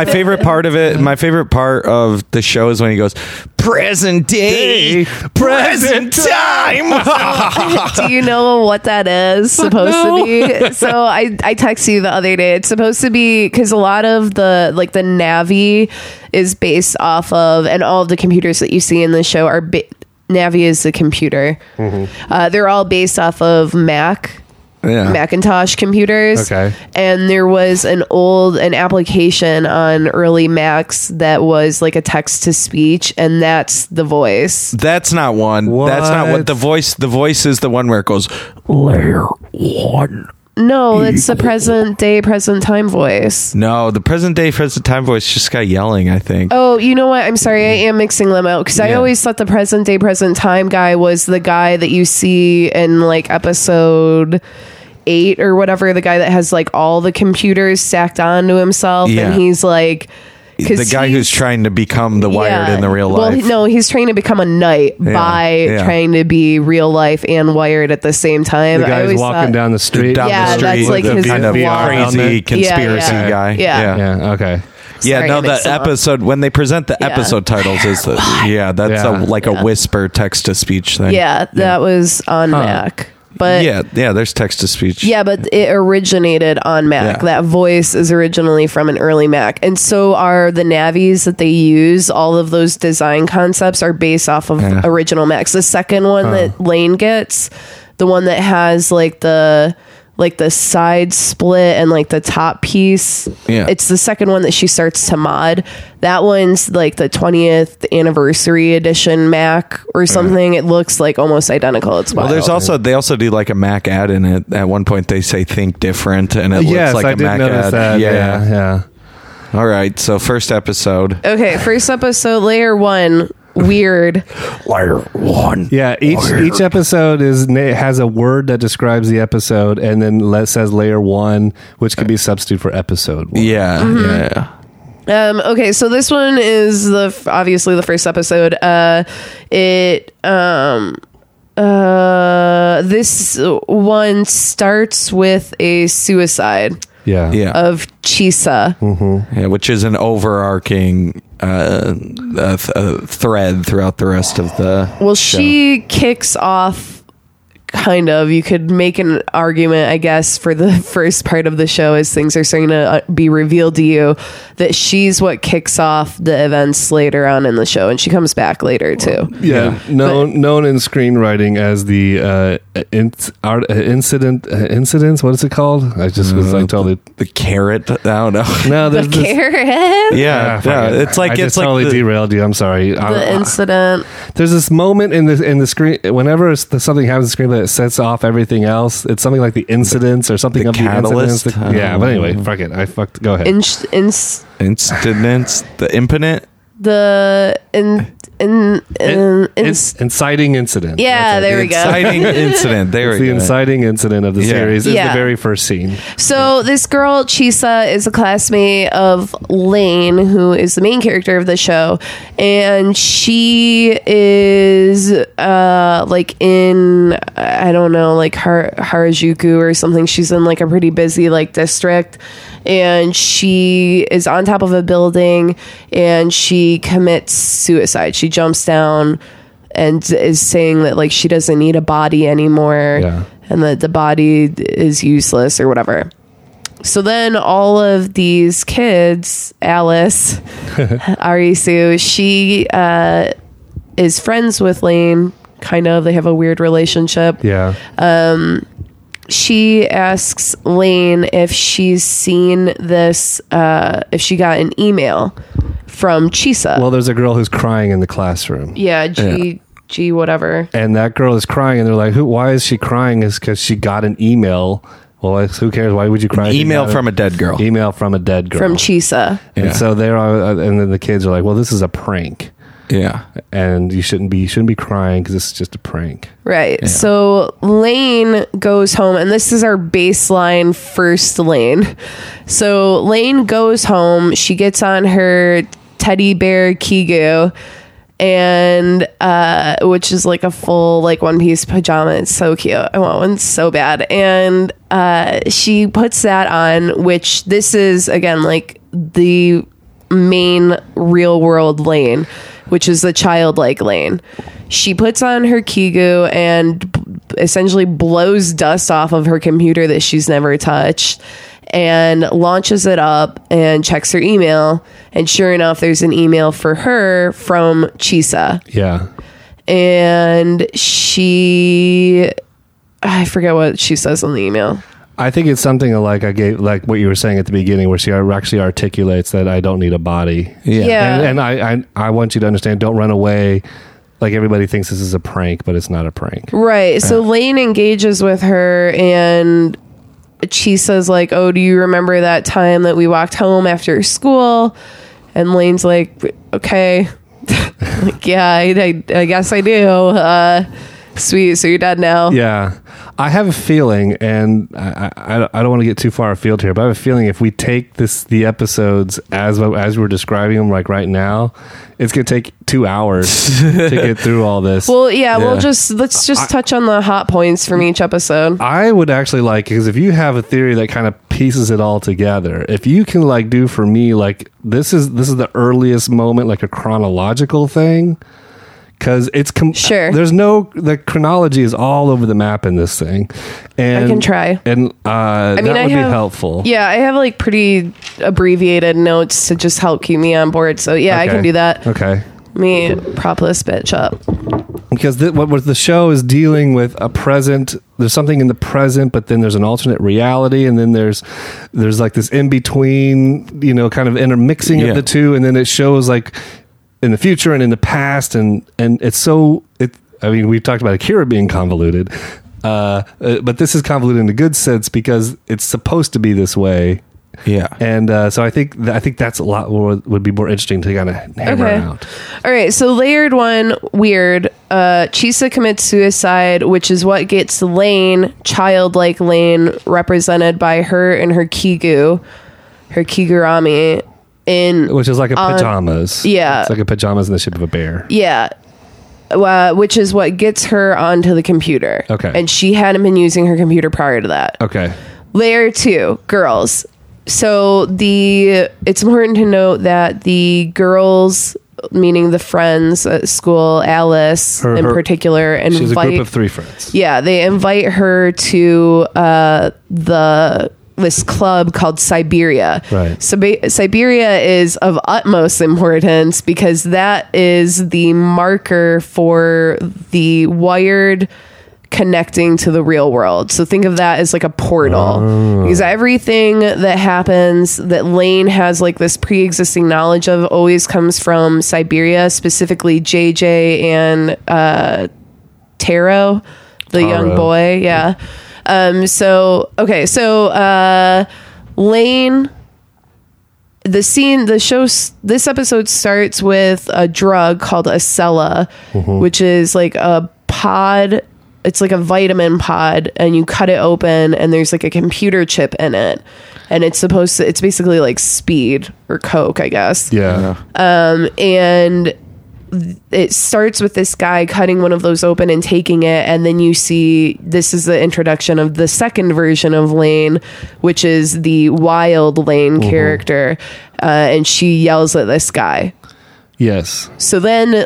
favorite part of it. My favorite part of the show is when he goes, "Present day, present time." So, do you know what that is supposed to be? So I text you the other day. It's supposed to be because a lot of the Navi is based off of, and all of the computers that you see in the show are Navi is the computer. Mm-hmm. They're all based off of Macintosh computers. Okay. And there was an application on early Macs that was like a text to speech, and that's the voice. That's not one. What? That's not what the voice. The voice is the one where it goes layer one. No, it's the present day, present time voice. No, the present day, present time voice just got yelling, I think. Oh, you know what? I'm sorry. I am mixing them out because I always thought the present day, present time guy was the guy that you see in like episode 8 or whatever. The guy that has like all the computers stacked onto himself. Yeah. And he's like... the guy who's trying to become the Wired in the real life. Well, no, he's trying to become a knight by trying to be real life and Wired at the same time. The guy's walking down the street. That's like his kind of crazy conspiracy guy. Yeah. Okay. Yeah, no, the episode, when they present the episode titles, is a whisper text-to-speech thing. Yeah, that was on Mac. But there's text to speech. Yeah, but it originated on Mac. Yeah. That voice is originally from an early Mac. And so are the Navis that they use. All of those design concepts are based off of original Macs. The second one that Lain gets, the one that has like the side split and like the top piece. Yeah. It's the second one that she starts to mod. That one's like the 20th anniversary edition Mac or something. It looks like almost identical. It's wild. Well, there's also, they also do like a Mac ad in it. At one point they say think different and it looks like a Mac ad. That. Yeah. All right. So first episode. Okay. First episode, layer one. Weird. Layer one. Yeah, each episode has a word that describes the episode, and then says layer one, which could be a substitute for episode one. Yeah. Mm-hmm. Yeah. Okay, so this one is obviously the first episode. This one starts with a suicide. Yeah. Of Chisa. Mm-hmm. Yeah, which is an overarching thread throughout the rest of the show. She kicks off, kind of. You could make an argument, I guess, for the first part of the show as things are starting to be revealed to you, that she's what kicks off the events later on in the show, and she comes back later, too. Yeah. Known in screenwriting as the incidents. What is it called? I just was like totally... The carrot? I don't know. No, the carrot? Yeah. I derailed you. I'm sorry. The incident. There's this moment in the screen, whenever something happens in the screenplay that sets off everything else. It's something like the incidents or something of the catalyst. But anyway, fuck it. I fucked. Go ahead. Incidents. The impotent. The inciting incident. Yeah, there we go. Inciting incident. There we go. The inciting incident of the series is the very first scene. So this girl Chisa is a classmate of Lain, who is the main character of the show, and she is like in, I don't know, like Harajuku or something. She's in like a pretty busy like district, and she is on top of a building, and she commits suicide. She jumps down and is saying that like she doesn't need a body anymore and that the body is useless or whatever. So then all of these kids, Alice, Arisu, she is friends with Lain, kind of. They have a weird relationship. Yeah. She asks Lain if she's seen this, if she got an email from Chisa. Well, there's a girl who's crying in the classroom. Yeah, G whatever. And that girl is crying, and they're like, "Who? Why is she crying? Is because she got an email." Well, who cares? Why would you cry? Email from a dead girl. Email from a dead girl. From Chisa. Yeah. And so they're, and then the kids are like, "Well, this is a prank." Yeah. And you shouldn't be crying because it's just a prank. Right. Yeah. So Lain goes home, and this is our baseline first Lain. So Lain goes home. She gets on her teddy bear Kigu, and which is like a full like one piece pajama. It's so cute. I want one so bad. And she puts that on, which this is again like the main real world Lain, which is the childlike Lain. She puts on her Kigu and essentially blows dust off of her computer that she's never touched, and launches it up and checks her email, and sure enough there's an email for her from Chisa. Yeah. And I forget what she says in the email. I think it's something like like what you were saying at the beginning, where she actually articulates that I don't need a body. Yeah. Yeah. And I want you to understand, don't run away. Like, everybody thinks this is a prank, but it's not a prank. Right. So Lain engages with her, and Chisa's like, "Oh, do you remember that time that we walked home after school?" And Lane's like, "Okay." Like, yeah, I guess I do. Sweet. So you're dead now. Yeah. I have a feeling, and I don't want to get too far afield here, but I have a feeling if we take the episodes as we're describing them, like right now, it's going to take 2 hours to get through all this. Well, yeah. let's just touch on the hot points from each episode. I would actually like, because if you have a theory that kind of pieces it all together, if you can like do for me, like this is the earliest moment, like a chronological thing. Because it's sure. There's no, the chronology is all over the map in this thing, and I can try. And that would be helpful. Yeah, I have like pretty abbreviated notes to just help keep me on board. So yeah, okay. I can do that. Okay, let me prop this bitch up. Because what the show is dealing with a present. There's something in the present, but then there's an alternate reality, and then there's like this in between, you know, kind of intermixing of the two, and then it shows like in the future and in the past, and it's so... I mean, we've talked about Akira being convoluted, but this is convoluted in a good sense because it's supposed to be this way. Yeah. And so I think that's a lot more, would be more interesting to kind of hammer out. All right, so layered one, weird. Chisa commits suicide, which is what gets Lain, childlike Lain, represented by her and her Kigu, her Kigurami, which is like a pajamas. Yeah. It's like a pajamas in the shape of a bear. Yeah. Which is what gets her onto the computer. Okay. And she hadn't been using her computer prior to that. Okay. Layer two, girls. So it's important to note that the girls, meaning the friends at school, Alice in particular, and she's a group of 3 friends. Yeah. They invite her to this club called Siberia. Right. Siberia is of utmost importance because that is the marker for the wired connecting to the real world. So think of that as like a portal. Oh. Because everything that happens that Lain has like this pre-existing knowledge of always comes from Siberia, specifically JJ and Taro, the young boy. Yeah. So Lain, this episode starts with a drug called Accela, which is like a pod. It's like a vitamin pod, and you cut it open and there's like a computer chip in it, and it's basically like speed or coke, I guess. Yeah. And it starts with this guy cutting one of those open and taking it, and then you see this is the introduction of the second version of Lain, which is the wild Lain character, and she yells at this guy. Yes. So then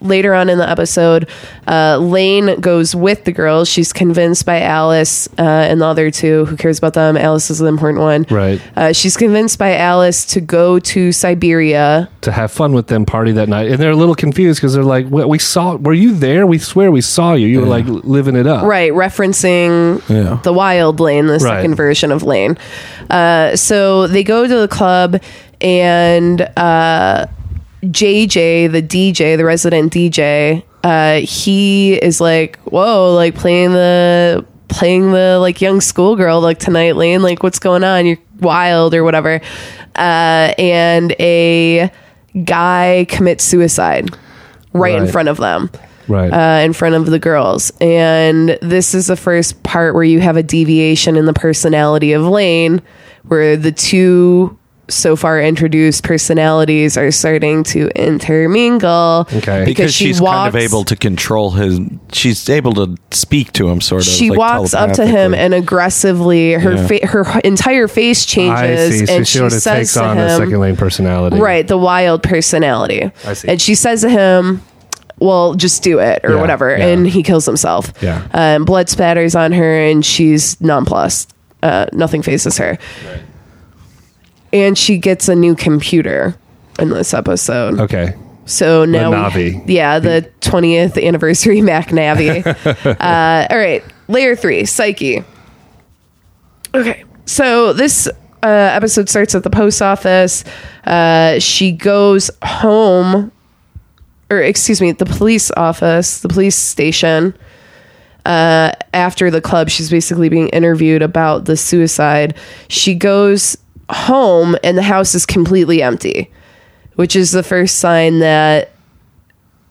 later on in the episode, Lain goes with the girls. She's convinced by Alice and the other two. Who cares about them? Alice is the important one. Right. She's convinced by Alice to go to Siberia. To have fun with them, party that night. And they're a little confused because they're like, we saw, were you there? We swear we saw you. You were like living it up. Right. Referencing the wild Lain, the second version of Lain. So they go to the club and... JJ, the DJ, the resident DJ, he is like, whoa, like playing the like young schoolgirl like tonight, Lain, like what's going on? You're wild or whatever. And a guy commits suicide right in front of them. Right. In front of the girls. And this is the first part where you have a deviation in the personality of Lain, where the two so far introduced personalities are starting to intermingle. Okay. Because she's kind of able to control his... She's able to speak to him, sort of. She like walks up to him and aggressively... Her entire face changes. I see. So and she says takes on the second Lain personality. Right, the wild personality. I see. And she says to him... well, just do it or whatever. Yeah. And he kills himself. Yeah. Blood spatters on her and she's nonplussed. Nothing faces her. Right. And she gets a new computer in this episode. Okay. So now... Navi. The 20th anniversary Mac Navi. All right. Layer 3, Psyche. Okay. So this episode starts at the post office. She goes home... Or, excuse me, the police office, the police station... after the club, she's basically being interviewed about the suicide. She goes... home and the house is completely empty, which is the first sign that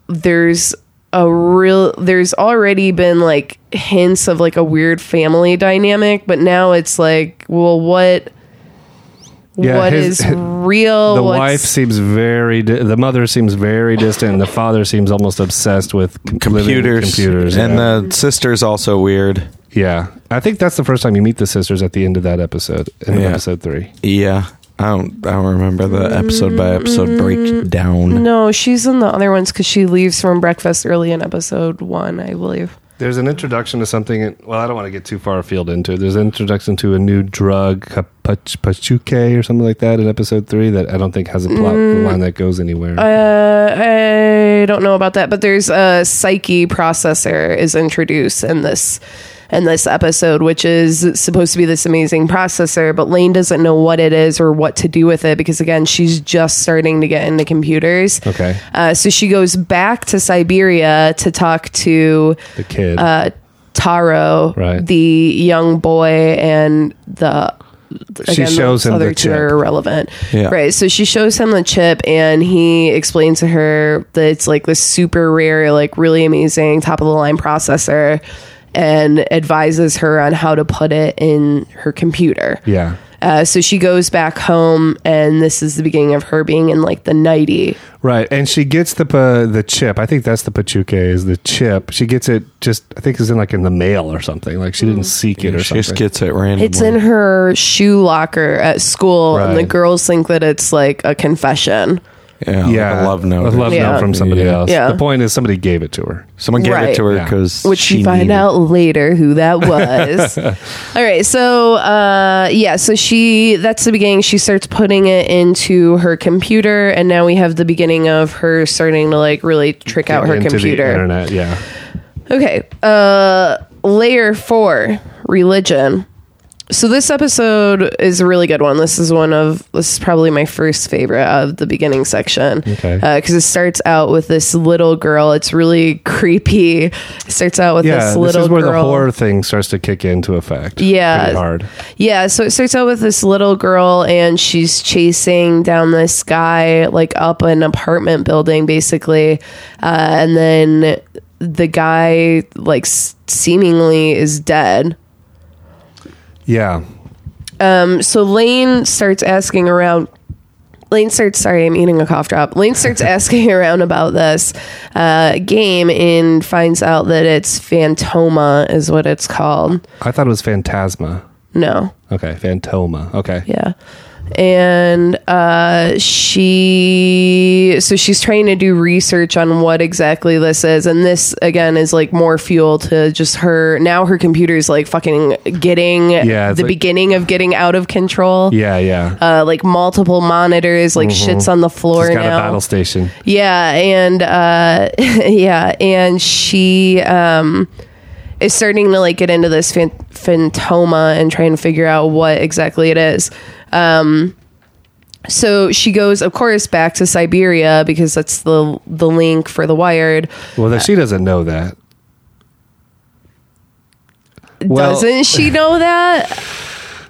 there's already been like hints of like a weird family dynamic, but now it's like, well, what is real? The wife seems very... the mother seems very distant, and the father seems almost obsessed with computers. And the sister's also weird. Yeah. I think that's the first time you meet the sisters at the end of that episode, in episode 3. Yeah. I don't remember the episode by episode breakdown. No, she's in the other ones because she leaves from breakfast early in episode 1, I believe. There's an introduction to something... Well, I don't want to get too far afield into it. There's an introduction to a new drug, Pachuke or something like that, in episode 3 that I don't think has a plot line that goes anywhere. I don't know about that, but there's a Psyche processor is introduced in this episode, which is supposed to be this amazing processor, but Lain doesn't know what it is or what to do with it because, again, she's just starting to get into computers. Okay. So she goes back to Siberia to talk to... the kid. Taro, the young boy, and the other two are irrelevant. Yeah. Right. So she shows him the chip and he explains to her that it's like this super rare, like really amazing top of the line processor, and advises her on how to put it in her computer. Yeah. So she goes back home, and this is the beginning of her being in like the 90. Right, and she gets the chip. I think that's the Pachuke, is the chip. She gets it just, I think it's in the mail or something. Like she didn't seek it or something. She just gets it randomly. It's in her shoe locker at school, and the girls think that it's like a confession. Yeah, a love note. A love note from somebody else. Yeah. The point is somebody gave it to her. Someone gave it to her because which she find out later who that was. All right, so so that's the beginning. She starts putting it into her computer, and now we have the beginning of her starting to like really trick out her computer. The internet, Okay. Layer 4, religion. So this episode is a really good one. This is probably my first favorite of the beginning section. Okay. Because it starts out with this little girl. It's really creepy. It starts out with this little girl. This is where the horror thing starts to kick into effect. Yeah. Pretty hard. Yeah. So it starts out with this little girl, and she's chasing down this guy, like up an apartment building, basically. And then the guy, like, seemingly is dead. Yeah. So Lain starts asking around about this game and finds out that it's Phantoma is what it's called. I thought it was Phantasma. No. Okay. Phantoma. Okay. Yeah. And she's trying to do research on what exactly this is, and this again is like more fuel to just her. Now her computer is like fucking getting the beginning of getting out of control. Like multiple monitors, like shit's on the floor. She's got now a battle station. And she is starting to like get into this Phantoma and trying to figure out what exactly it is. So she goes, of course, back to Siberia because that's the link for the Wired. Well, then she doesn't know that. Doesn't she know that?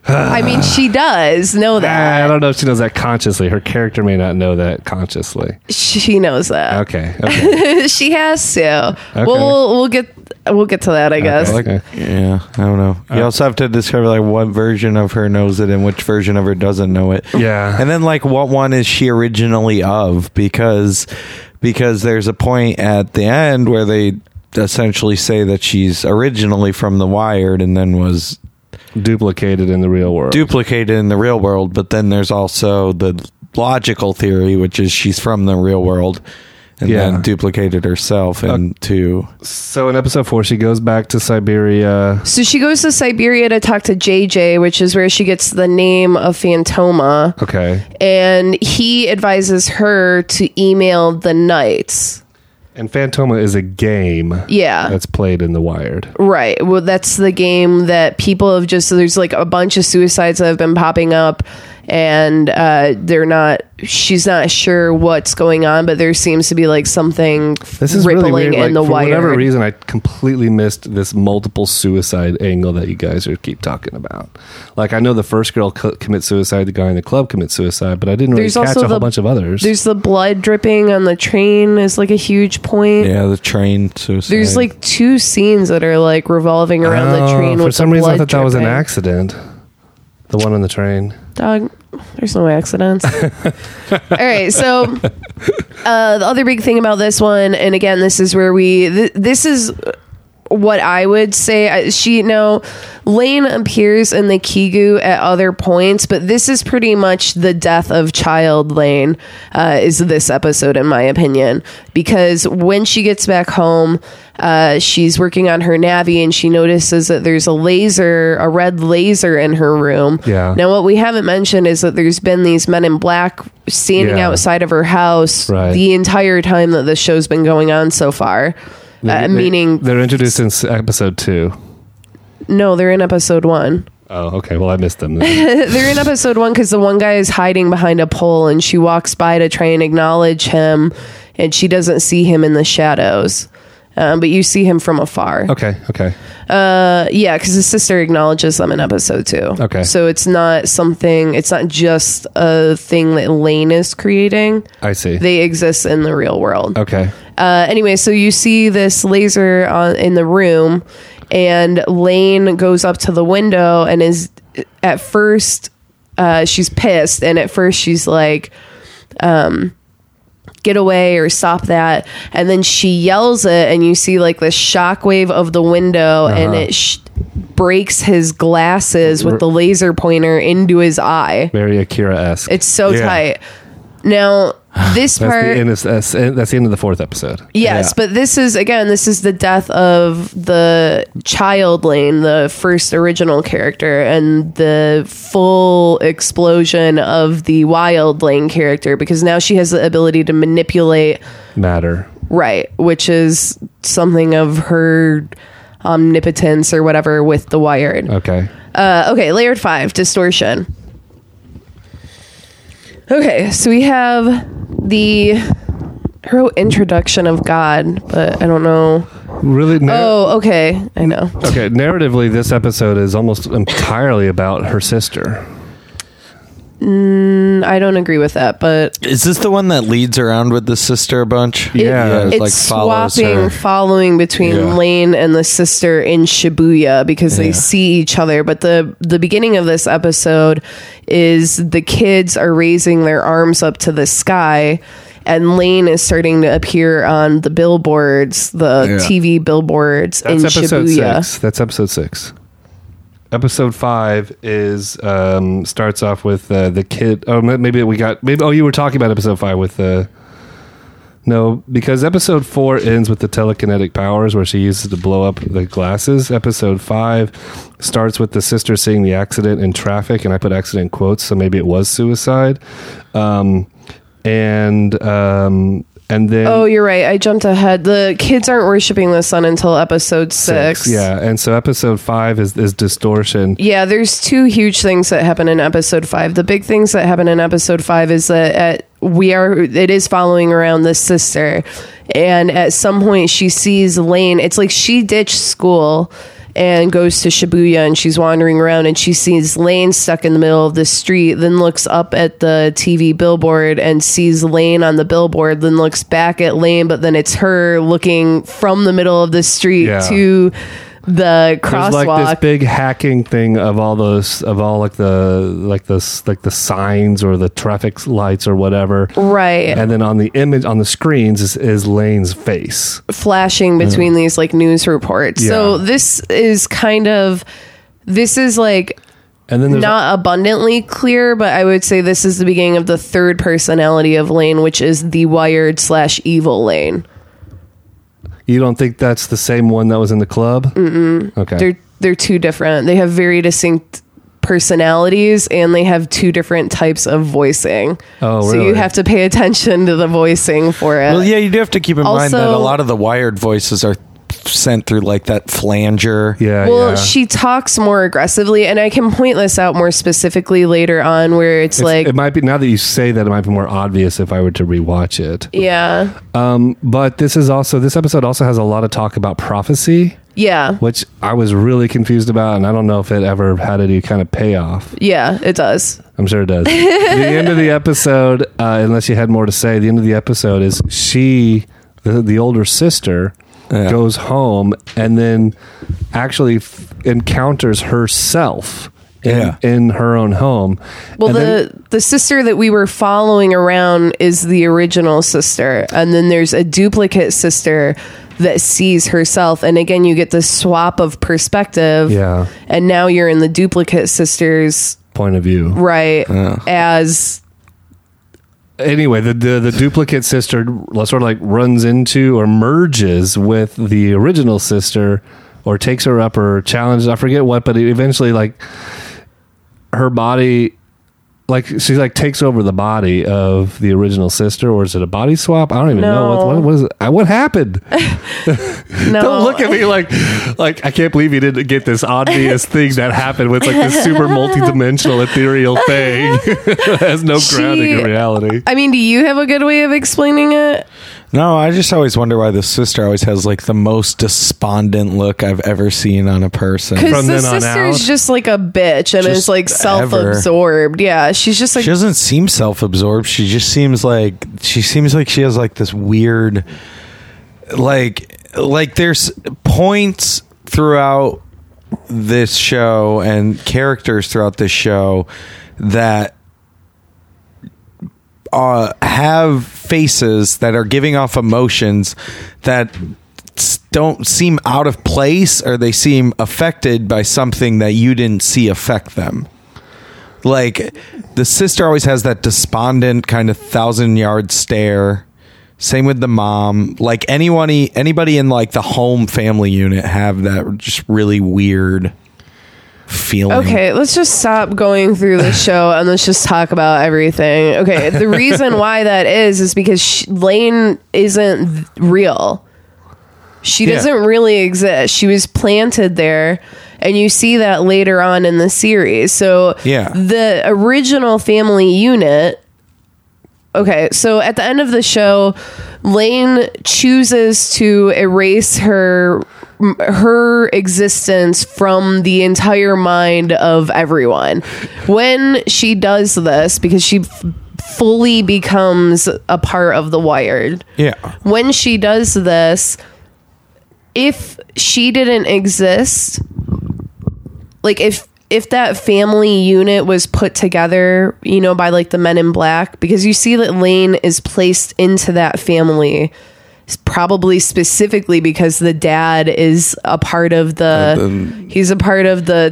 I mean, she does know that. I don't know if she knows that consciously. Her character may not know that consciously. She knows that. Okay. She has to. Okay. We'll get to that, I guess. Okay. Yeah, I don't know. You also have to discover like what version of her knows it and which version of her doesn't know it. Yeah. And then like what one is she originally of, because there's a point at the end where they essentially say that she's originally from the Wired and then was duplicated in the real world, but then there's also the logical theory, which is she's from the real world and then duplicated herself into... So in episode 4, she goes back to Siberia. So she goes to Siberia to talk to JJ, which is where she gets the name of Phantoma. Okay. And he advises her to email the Knights. And Phantoma is a game that's played in the Wired. Right. Well, that's the game that people have just... So there's like a bunch of suicides that have been popping up, and she's not sure what's going on, but there seems to be like something rippling really weird. Like, in the Wired. For whatever reason, I completely missed this multiple suicide angle that you guys keep talking about. Like, I know the first girl commits suicide, the guy in the club commits suicide, but I didn't really catch a whole bunch of others. There's the blood dripping on the train is like a huge point. Yeah, the train suicide. There's like two scenes that are like revolving around the train. For some reason, I thought that was an accident. The one on the train. Dog, there's no accidents. All right, so the other big thing about this one, and again, this is where this is what I would say. Lain appears in the Kigu at other points, but this is pretty much the death of child Lain is this episode, in my opinion, because when she gets back home, she's working on her Navi and she notices that there's a red laser in her room. Yeah. Now, what we haven't mentioned is that there's been these men in black standing outside of her house the entire time that this show's been going on so far. Meaning... They're introduced in episode 2. No, they're in episode 1. Oh, okay. Well, I missed them then. They're in episode 1 because the one guy is hiding behind a pole and she walks by to try and acknowledge him, and she doesn't see him in the shadows. But you see him from afar. Okay. Because his sister acknowledges them in episode 2. Okay. So it's not just a thing that Lain is creating. I see. They exist in the real world. Okay. Anyway, so you see this laser in the room, and Lain goes up to the window and is at first, she's pissed. And at first she's like, get away or stop that, and then she yells it, and you see like the shockwave of the window and it breaks his glasses with the laser pointer into his eye. Very Akira-esque. It's so tight. Now this that's the end of the 4th episode. Yes, but this is the death of the child Lain, the first original character, and the full explosion of the wild Lain character, because now she has the ability to manipulate matter. Right, which is something of her omnipotence or whatever with the Wired. Okay. Okay, layered 5, distortion. Okay, so we have her introduction of God, but I don't know. Really? Oh, okay. I know. Okay, narratively, this episode is almost entirely about her sister. I don't agree with that, but... Is this the one that leads around with the sister a bunch? It's like following between Lain and the sister in Shibuya, because they see each other. But the beginning of this episode is the kids are raising their arms up to the sky, and Lain is starting to appear on the billboards, the TV billboards in Shibuya. That's episode 6. Episode 5 is starts off with the kid. Oh, maybe we got you were talking about episode 5 with no, because episode 4 ends with the telekinetic powers where she uses to blow up the glasses. Episode 5 starts with the sister seeing the accident in traffic, and I put accident quotes, so maybe it was suicide. And then, oh, you're right. I jumped ahead. The kids aren't worshiping the sun until episode six. Yeah, and so episode 5 is distortion. Yeah, there's two huge things that happen in episode 5. The big things that happen in episode 5 is that it is following around this sister, and at some point she sees Lain. It's like she ditched school and goes to Shibuya, and she's wandering around, and she sees Lain stuck in the middle of the street, then looks up at the TV billboard and sees Lain on the billboard, then looks back at Lain, but then it's her looking from the middle of the street to the crosswalk. There's like this big hacking thing of all those, of all like the signs or the traffic lights or whatever, right? And then on the image on the screens is Lane's face flashing between these like news reports. Yeah. So this is like, and then not abundantly clear, but I would say this is the beginning of the third personality of Lain, which is the wired / evil Lain. You don't think that's the same one that was in the club? Mm-mm. Okay. They're two different. They have very distinct personalities, and they have two different types of voicing. Oh, so really? You have to pay attention to the voicing for it. Well, yeah, you do have to keep in mind that a lot of the wired voices are sent through like that flanger. Yeah. Well, she talks more aggressively, and I can point this out more specifically later on, where it's like, it might be, now that you say that, it might be more obvious if I were to rewatch it. Yeah. But this episode also has a lot of talk about prophecy. Yeah. Which I was really confused about, and I don't know if it ever had any kind of payoff. Yeah, it does. I'm sure it does. The end of the episode, unless you had more to say, the end of the episode is she, the older sister, goes home and then actually encounters herself in her own home. Well, and the sister that we were following around is the original sister, and then there's a duplicate sister that sees herself, and again you get this swap of perspective. Yeah. And now you're in the duplicate sister's point of view, right? As anyway, the duplicate sister sort of like runs into or merges with the original sister, or takes her up or challenges. I forget what, but eventually, like, her body, like, she like takes over the body of the original sister, or is it a body swap? I don't even know what happened. Don't look at me like I can't believe you didn't get this obvious thing that happened with like this super multidimensional ethereal thing that has no grounding in reality. I mean, do you have a good way of explaining it? No, I just always wonder why the sister always has like the most despondent look I've ever seen on a person. Because the sister's just like a bitch and is like self-absorbed. Yeah, she's just like, she doesn't seem self-absorbed. She just seems like she has like this weird, like there's points throughout this show and characters throughout this show that have faces that are giving off emotions that don't seem out of place, or they seem affected by something that you didn't see affect them. Like the sister always has that despondent kind of 1,000-yard stare. Same with the mom. Like anybody in like the home family unit have that just really weird feeling. Okay, let's just stop going through the show and let's just talk about everything. Okay, the reason why that is because Lain isn't real. She doesn't really exist. She was planted there, and you see that later on in the series. So the original family unit. Okay, so at the end of the show, Lain chooses to erase her existence from the entire mind of everyone. When she does this, because she fully becomes a part of the wired. Yeah. When she does this, if she didn't exist, like if that family unit was put together, you know, by like the Men in Black, because you see that Lain is placed into that family probably specifically because the dad is a part of the he's a part of the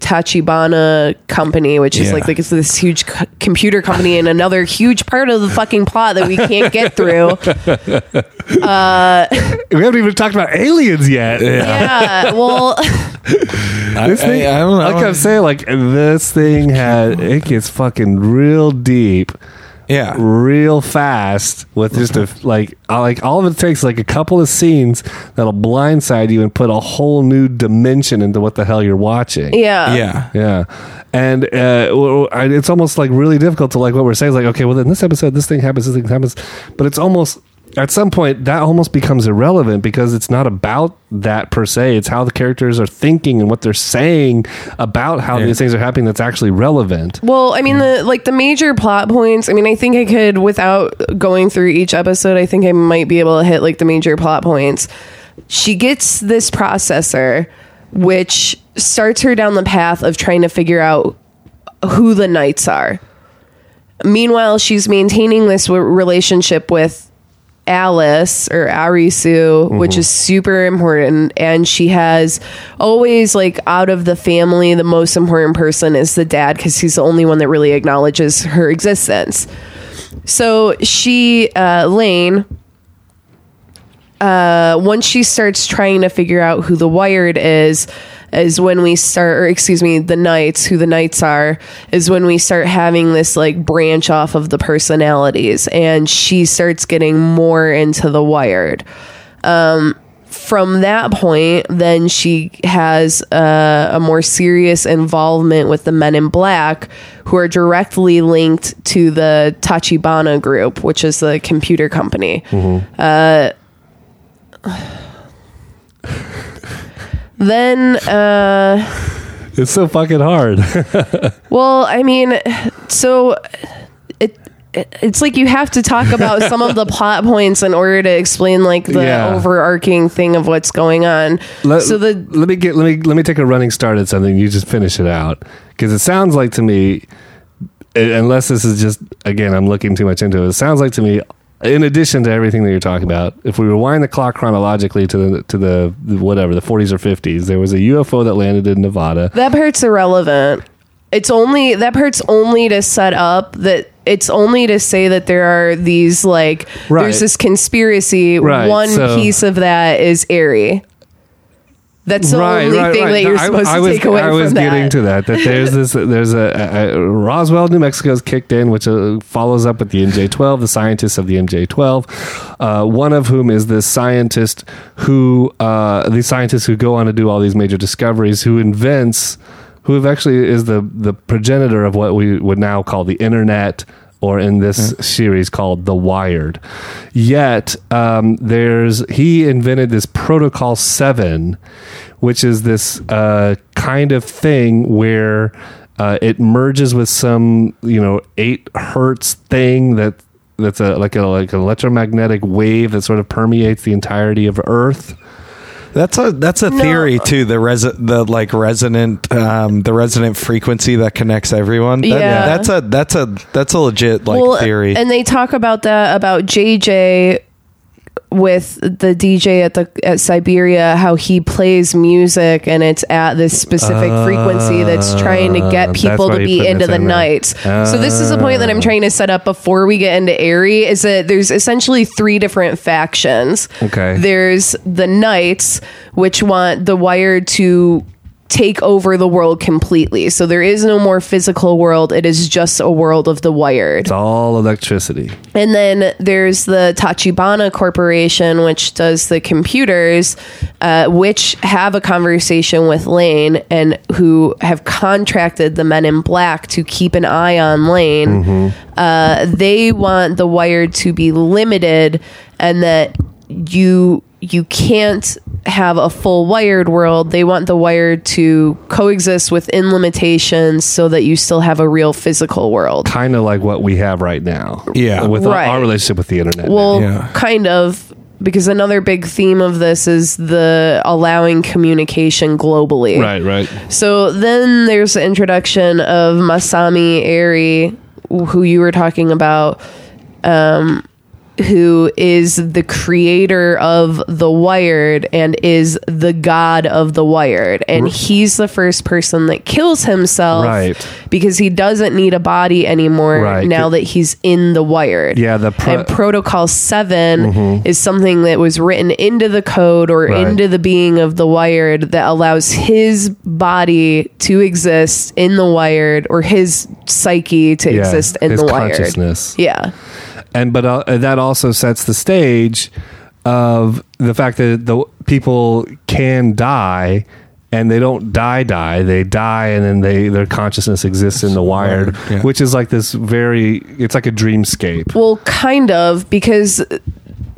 Tachibana company, which is like it's this huge computer company and another huge part of the fucking plot that we can't get through. We haven't even talked about aliens yet. Yeah, well, this thing, I don't know. Like I'm saying, like this thing had it gets fucking real deep. Yeah, real fast with just a, like all of it takes like a couple of scenes that'll blindside you and put a whole new dimension into what the hell you're watching. Yeah. And it's almost like really difficult to like what we're saying. It's like, okay, well, in this episode, this thing happens, but it's almost at some point that almost becomes irrelevant because it's not about that per se. It's how the characters are thinking and what they're saying about how these things are happening that's actually relevant. Well, I mean, the major plot points, I mean, I think I could, without going through each episode, I think I might be able to hit like the major plot points. She gets this processor, which starts her down the path of trying to figure out who the Knights are. Meanwhile, she's maintaining this relationship with Alice or Arisu, which is super important, and she has always, like, out of the family, the most important person is the dad because he's the only one that really acknowledges her existence. So she once she starts trying to figure out who the Wired is when we start, or excuse me, the Knights, who the Knights are, is when we start having this like branch off of the personalities, and she starts getting more into the Wired. From that point, then she has a more serious involvement with the Men in Black, who are directly linked to the Tachibana group, which is the computer company. Then it's so fucking hard. Well, I mean, so it's like you have to talk about some of the plot points in order to explain like the overarching thing of what's going on. Let me take a running start at something. You just finish it out, because it sounds like to me, unless this is just, again, I'm looking too much into it. It sounds like to me, in addition to everything that you're talking about, if we rewind the clock chronologically to the whatever, the 40s or 50s, there was a UFO that landed in Nevada. That part's irrelevant. It's only to say that there are these like there's this conspiracy. One piece of that is Eiri. That's the only thing that you're supposed to take away from that. I was getting to that. That there's a Roswell, New Mexico's kicked in, which follows up with the MJ-12, the scientists of the MJ-12, one of whom is this scientist who go on to do all these major discoveries, who actually is the progenitor of what we would now call the internet, or in this series called The Wired. Yet, he invented this Protocol 7, which is this kind of thing where it merges with some 8 hertz thing that's like an electromagnetic wave that sort of permeates the entirety of Earth. That's a theory too. The resonant frequency that connects everyone. That's a legit theory. And they talk about that about JJ with the DJ at Siberia, how he plays music and it's at this specific frequency that's trying to get people to be into the Knights. So this is the point that I'm trying to set up before we get into Eiri, is that there's essentially 3 different factions. Okay. There's the Knights, which want the Wired to take over the world completely. So there is no more physical world. It is just a world of the Wired. It's all electricity. And then there's the Tachibana Corporation, which does the computers, which have a conversation with Lain and who have contracted the Men in Black to keep an eye on Lain. They want the Wired to be limited and that you can't have a full Wired world. They want the Wired to coexist within limitations so that you still have a real physical world. Kind of like what we have right now. Yeah. With our relationship with the internet. Well, kind of, because another big theme of this is the allowing communication globally. Right. So then there's the introduction of Masami Eiri, who you were talking about, who is the creator of The Wired and is the god of The Wired. And he's the first person that kills himself because he doesn't need a body anymore now that he's in The Wired. Yeah, and Protocol 7 is something that was written into the code or into the being of The Wired that allows his body to exist in The Wired, or his psyche to exist in The Wired. Consciousness. Yeah. And but that also sets the stage of the fact that the people can die, and they don't die. They die, and then their consciousness exists in The Wired, which is like this very... It's like a dreamscape. Well, kind of, because...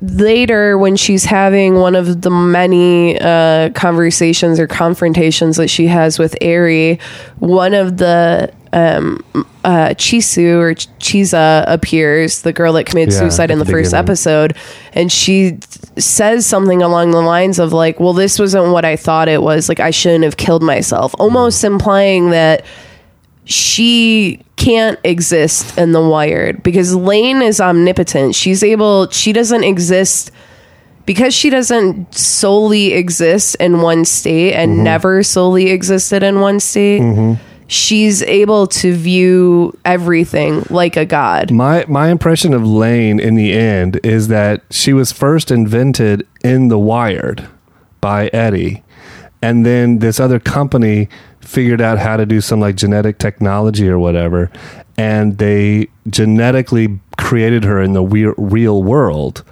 Later, when she's having one of the many conversations or confrontations that she has with Eiri, one of the Chisu or Chisa appears, the girl that committed suicide in the first episode, and she says something along the lines of like, well, this wasn't what I thought it was. Like, I shouldn't have killed myself. Almost implying that she can't exist in The Wired because Lain is omnipotent. She doesn't exist because she doesn't solely exist in one state and never solely existed in one state. She's able to view everything like a god. My impression of Lain in the end is that she was first invented in The Wired by Eddie, and then this other company figured out how to do some like genetic technology or whatever, and they genetically created her in the real world.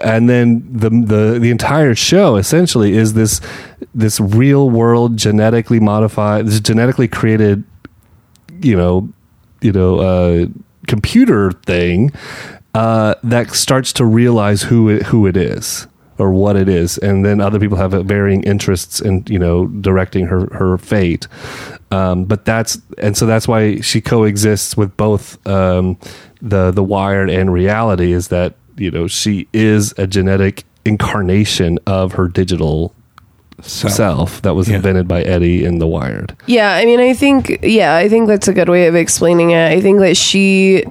And then the entire show essentially is this real world genetically modified, this genetically created, computer thing that starts to realize who it is. Or what it is, and then other people have varying interests in directing her fate. So that's why she coexists with both the Wired and reality. Is that she is a genetic incarnation of her digital self that was invented by Eddie in The Wired. Yeah, I mean, I think that's a good way of explaining it. I think that she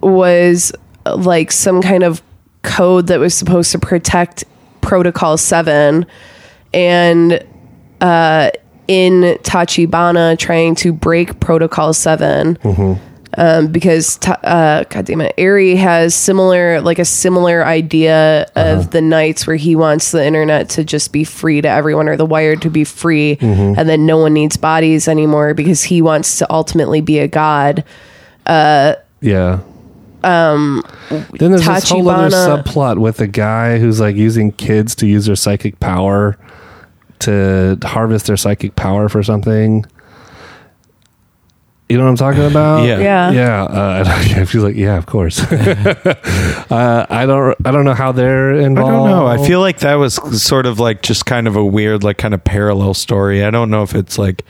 was like some kind of code that was supposed to protect Protocol 7, and in Tachibana trying to break Protocol 7 because Eiri has a similar idea of the Knights, where he wants the internet to just be free to everyone, or The Wired to be free, and then no one needs bodies anymore because he wants to ultimately be a god. Then there's Tachibana. This whole other subplot with a guy who's like using kids to use their psychic power to harvest their psychic power for something. You know what I'm talking about? Yeah. I feel like, of course. I don't know how they're involved. I don't know. I feel like that was sort of like just kind of a weird, like kind of parallel story. I don't know if it's like,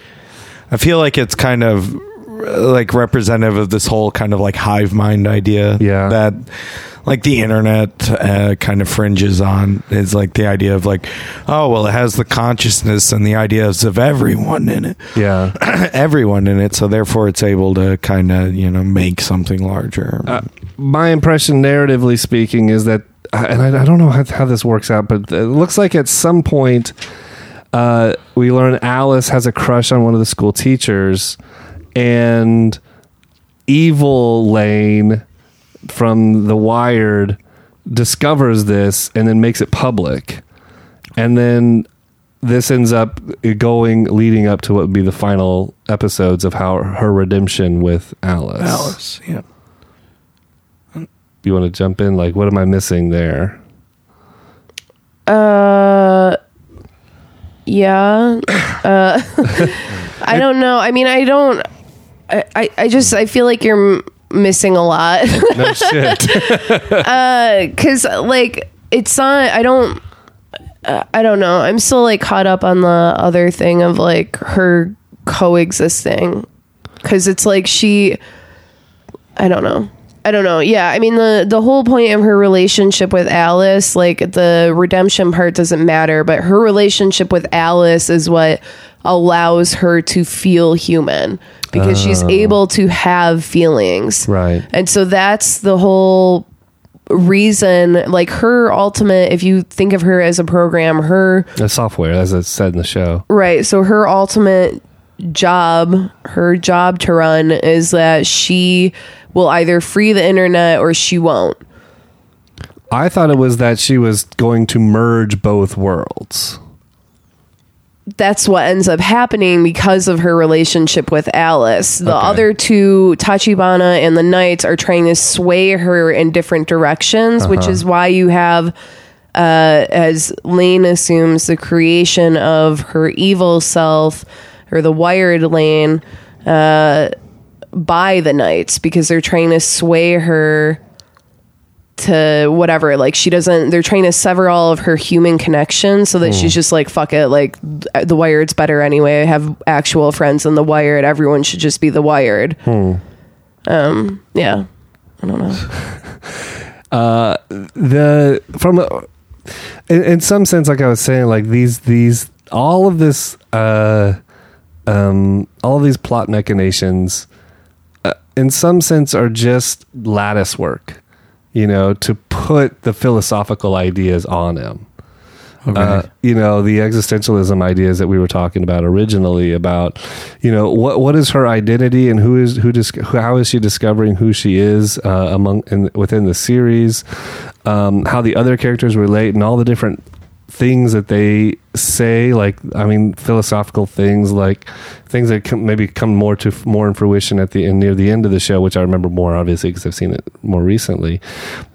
I feel like it's kind of like representative of this whole kind of like hive mind idea that like the internet kind of fringes on. It's like the idea of like, oh, well, it has the consciousness and the ideas of everyone in it. Yeah. Everyone in it. So therefore it's able to kind of, make something larger. My impression, narratively speaking, is that, and I don't know how this works out, but it looks like at some point we learn Alice has a crush on one of the school teachers, and evil Lain from The Wired discovers this and then makes it public. And then this ends up leading up to what would be the final episodes of her redemption with Alice. You want to jump in? Like, what am I missing there? I don't know. I mean, I feel like you're missing a lot. No shit. Because it's not. I don't know. I'm still caught up on the other thing of her coexisting. Because it's she. I don't know. Yeah, I mean the whole point of her relationship with Alice, the redemption part doesn't matter, but her relationship with Alice is what allows her to feel human, because she's able to have feelings. Right. And so that's the whole reason, like her ultimate, if you think of her as a program, her the software, as it's said in the show, right? So her ultimate job, her job to run, is that she will either free the internet or she won't. I thought it was that she was going to merge both worlds. That's what ends up happening because of her relationship with Alice. The other two, Tachibana and the Knights, are trying to sway her in different directions, which is why you have, as Lain assumes, the creation of her evil self, or the wired Lain, by the Knights, because they're trying to sway her to whatever, like she doesn't, they're trying to sever all of her human connections so that she's just like, fuck it, like the wired's better anyway, I have actual friends in the wired, everyone should just be the wired. Yeah, I don't know. In some sense, like I was saying, like these all of this all of these plot machinations in some sense are just lattice work, you know, to put the philosophical ideas on him. You know, the existentialism ideas that we were talking about originally, about, you know, what is her identity and how is she discovering who she is within the series, how the other characters relate, and all the different things that they say, like, I mean, philosophical things, like things that maybe come more in fruition at the end, near the end of the show, which I remember more obviously because I've seen it more recently,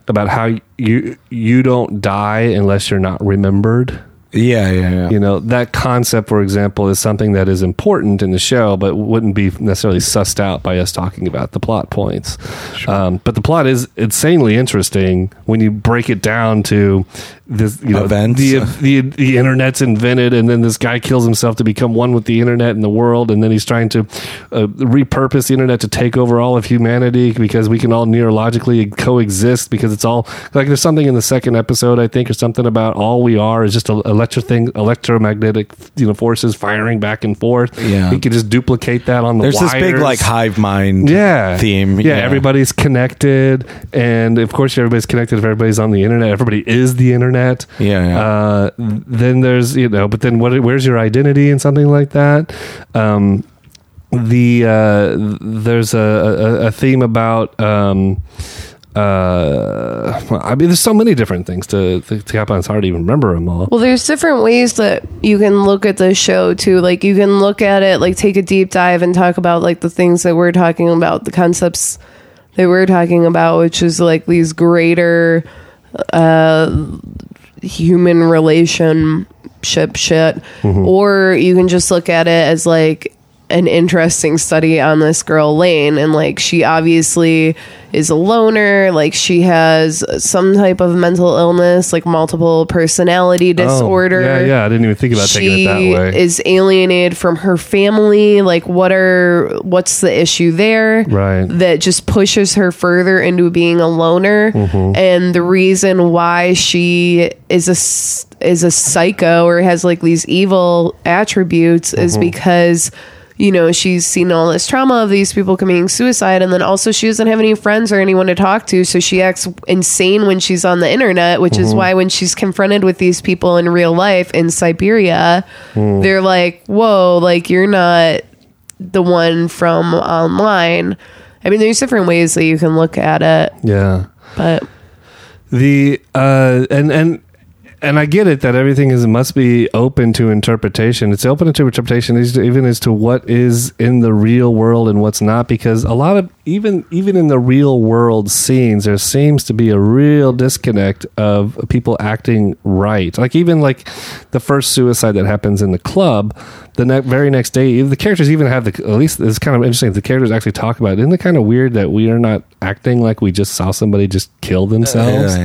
about how you don't die unless you're not remembered. Yeah. You know, that concept, for example, is something that is important in the show, but wouldn't be necessarily sussed out by us talking about the plot points. Sure. But the plot is insanely interesting when you break it down to this, you know, events. The internet's invented, and then this guy kills himself to become one with the internet and the world, and then he's trying to repurpose the internet to take over all of humanity because we can all neurologically coexist, because it's all, like, there's something in the second episode, I think, or something about all we are is just electromagnetic, you know, forces firing back and forth. Yeah, he could just duplicate that on the wires. There's this big, like, hive mind theme. Yeah, everybody's connected, and of course everybody's connected if everybody's on the internet. Everybody is the internet. Then there's, you know, but then where's your identity and something like that. There's a theme about I mean, there's so many different things to happen. It's hard to even remember them all. Well, there's different ways that you can look at the show too. Like, you can look at it, like, take a deep dive and talk about, like, the things that we're talking about, the concepts that we're talking about, which is like these greater human relationship shit. Or you can just look at it as like an interesting study on this girl Lain, and like, she obviously is a loner, like she has some type of mental illness, like multiple personality disorder. I didn't even think about taking it that way. She is alienated from her family, like what's the issue there, right, that just pushes her further into being a loner. And the reason why she is a psycho, or has like these evil attributes, is because, you know, she's seen all this trauma of these people committing suicide, and then also she doesn't have any friends or anyone to talk to, so she acts insane when she's on the internet, which is why when she's confronted with these people in real life in Siberia, they're like, whoa, like, you're not the one from online. I mean, there's different ways that you can look at it. Yeah. But the And I get it that everything must be open to interpretation. It's open to interpretation even as to what is in the real world and what's not, because a lot of, even in the real world scenes, there seems to be a real disconnect of people acting right. Like, even like the first suicide that happens in the club, the very next day, the characters even have at least, it's kind of interesting, the characters actually talk about it. Isn't it kind of weird that we are not acting like we just saw somebody just kill themselves?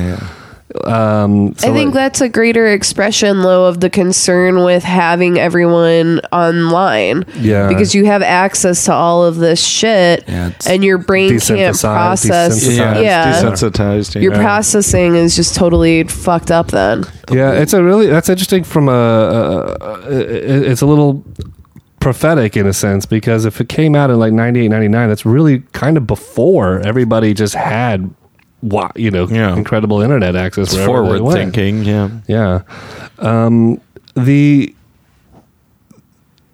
So I think that's a greater expression, though, of the concern with having everyone online. Yeah, because you have access to all of this shit, and your brain can't process. Desensitized. Your processing is just totally fucked up. Then, that's interesting. From it's a little prophetic in a sense, because if it came out in like 98, 99, that's really kind of before everybody just had incredible internet access. Forward thinking. Yeah.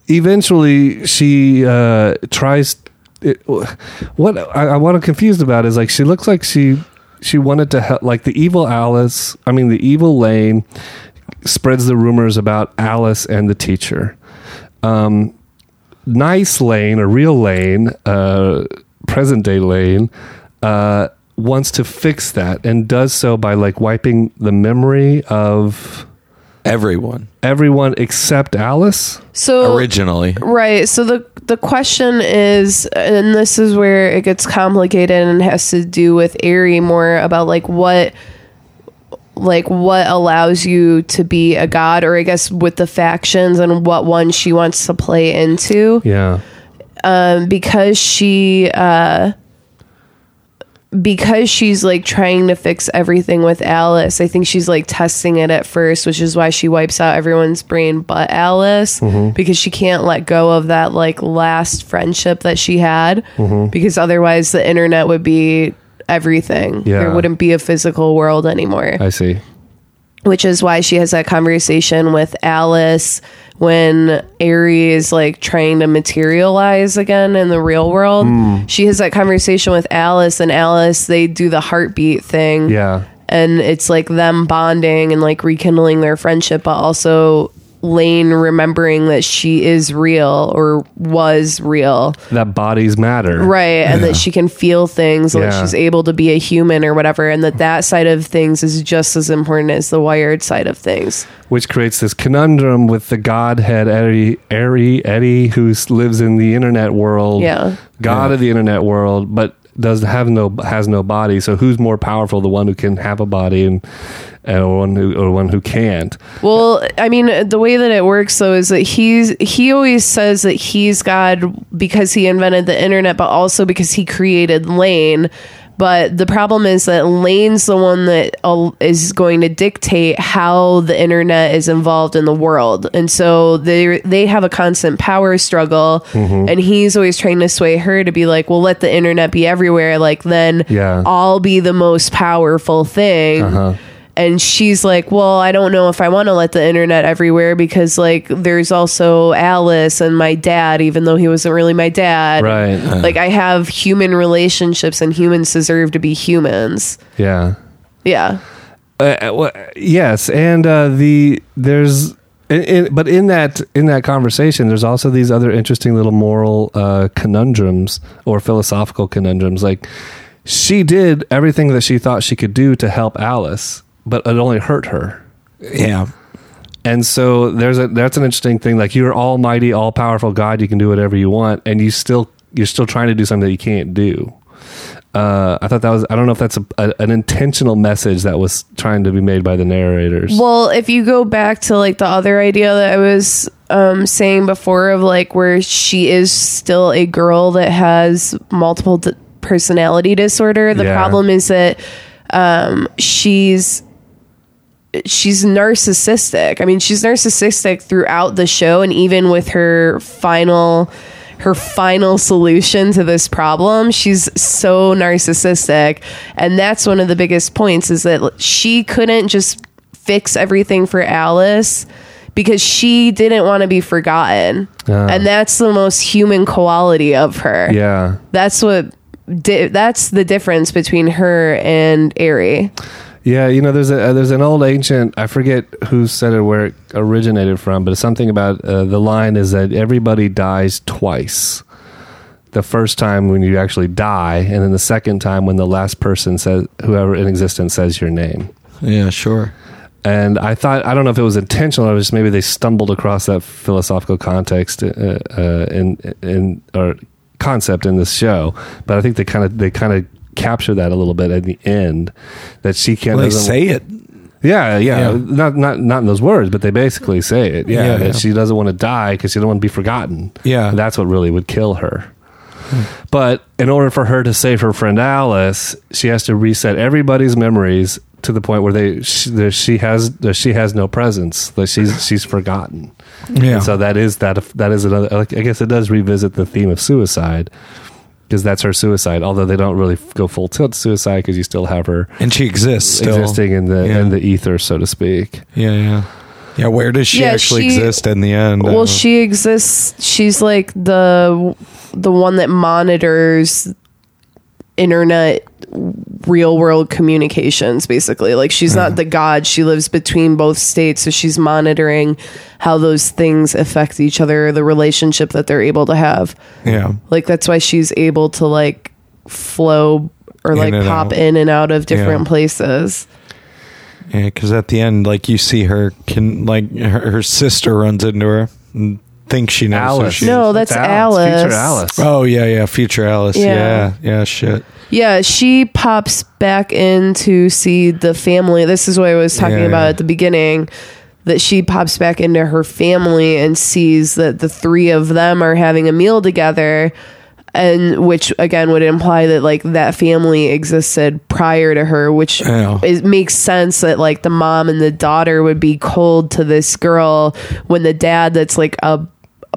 Eventually she tries. What I'm confused about is, like, she looks like she wanted to help. Like the evil Alice, the evil Lain, spreads the rumors about Alice and the teacher. Nice Lain, a real Lain, present day Lain, wants to fix that and does so by like wiping the memory of everyone except Alice. So originally, right? So the question is, and this is where it gets complicated and has to do with Eiri more about what allows you to be a god, or I guess with the factions and what one she wants to play into. Yeah. Because she because she's like trying to fix everything with Alice, I think she's like testing it at first, which is why she wipes out everyone's brain but Alice, because she can't let go of that like last friendship that she had, because otherwise the internet would be everything. There wouldn't be a physical world anymore. I see. Which is why she has that conversation with Alice when Eiri is like trying to materialize again in the real world. She has that conversation with Alice, and Alice, they do the heartbeat thing. Yeah. And it's like them bonding and like rekindling their friendship, but also Lain remembering that she is real, or was real, that bodies matter, right? And that she can feel things, like she's able to be a human or whatever, and that side of things is just as important as the wired side of things, which creates this conundrum with the godhead Eddie, who lives in the internet world, of the internet world, but has no body. So who's more powerful, the one who can have a body and one who can't? Well, the way that it works though is that he always says that he's God because he invented the internet, but also because he created Lain. But the problem is that Lane's the one that is going to dictate how the internet is involved in the world. And so they have a constant power struggle, and he's always trying to sway her to be like, well, let the internet be everywhere. Like, then I'll be the most powerful thing. And she's like, well, I don't know if I want to let the internet everywhere, because like there's also Alice and my dad, even though he wasn't really my dad. Right. Like, I have human relationships, and humans deserve to be humans. Yeah. Yeah. Well, yes. And in that conversation, there's also these other interesting little moral conundrums or philosophical conundrums. Like, she did everything that she thought she could do to help Alice, but it only hurt her. Yeah. And so that's an interesting thing. Like, you're almighty, all powerful God, you can do whatever you want, and you're still trying to do something that you can't do. I thought that was, I don't know if that's an intentional message that was trying to be made by the narrators. Well, if you go back to like the other idea that I was saying before, of like where she is still a girl that has multiple personality disorder. The problem is that she's narcissistic. She's narcissistic throughout the show, and even with her final solution to this problem, she's so narcissistic. And that's one of the biggest points, is that she couldn't just fix everything for Alice because she didn't want to be forgotten. And that's the most human quality of her. Yeah. That's the difference between her and Eiri. Yeah, there's an old ancient, I forget who said it, where it originated from, but it's something about the line is that everybody dies twice. The first time when you actually die, and then the second time when the last person says, whoever in existence says your name. Yeah, sure. And I thought, I don't know if it was intentional, or just maybe they stumbled across that philosophical context or concept in this show, but I think they kind of capture that a little bit at the end, that she can't. Well, they say it. Yeah. Not in those words, but they basically say it. Yeah. That she doesn't want to die because she don't want to be forgotten. Yeah. And that's what really would kill her. But in order for her to save her friend Alice, she has to reset everybody's memories to the point where she has no presence, that she's forgotten. Yeah. And so that is another. I guess it does revisit the theme of suicide. because that's her suicide. Although they don't really go full tilt suicide because you still have her, and she exists, existing in the in the ether, so to speak. Yeah. Where does she actually exist in the end? Well, she exists. She's like the one that monitors internet real world communications, basically. Like, she's not the god. She lives between both states, so she's monitoring how those things affect each other, the relationship that they're able to have. Yeah, like that's why she's able to like flow or like pop in and out of different places. Yeah, because at the end, like, you see her her sister runs into her and think she knows Alice. Who she is. That's Alice. Future Alice. Oh yeah, future Alice. Yeah, shit. Yeah, she pops back in to see the family. This is what I was talking about at the beginning, that she pops back into her family and sees that the three of them are having a meal together, and which again would imply that like that family existed prior to her, which it makes sense that like the mom and the daughter would be cold to this girl when the dad, that's like a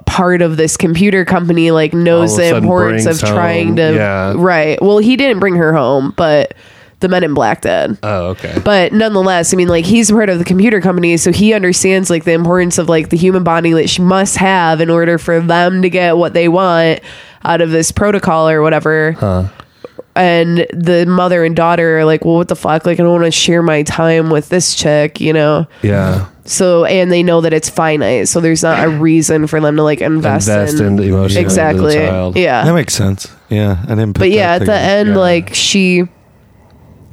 part of this computer company, like knows the importance of trying to well, he didn't bring her home, but the Men in Black did. Oh, okay. But nonetheless, I mean, like, he's part of the computer company, so he understands like the importance of like the human body that she must have in order for them to get what they want out of this protocol or whatever. And the mother and daughter are like, well, what the fuck? Like, I don't want to share my time with this chick, you know? Yeah. So, and they know that it's finite, so there's not a reason for them to like invest in the emotions of the child. Yeah. That makes sense. Yeah. But yeah, at the end, like, she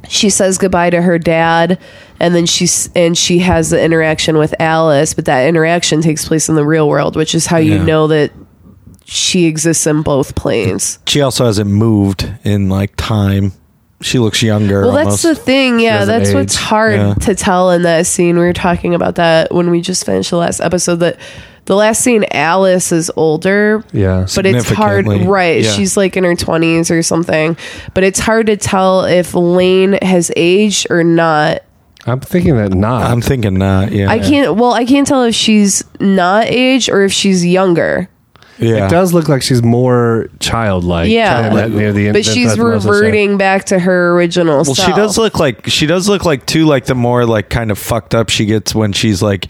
says goodbye to her dad, and then she has the interaction with Alice, but that interaction takes place in the real world, which is how you know that she exists in both planes. She also hasn't moved in like time. She looks younger. Well, almost. That's the thing. Yeah, that's what's hard to tell in that scene. We were talking about that when we just finished the last episode. That the last scene, Alice is older. Yeah, but it's hard. Right, yeah. She's like in her 20s or something. But it's hard to tell if Lain has aged or not. I'm thinking not. Yeah, I can't. Well, I can't tell if she's not aged or if she's younger. Yeah. It does look like she's more childlike. Yeah, near the end, but she's reverting back to her original self. Well, she does look like too, like the more like kind of fucked up she gets when she's like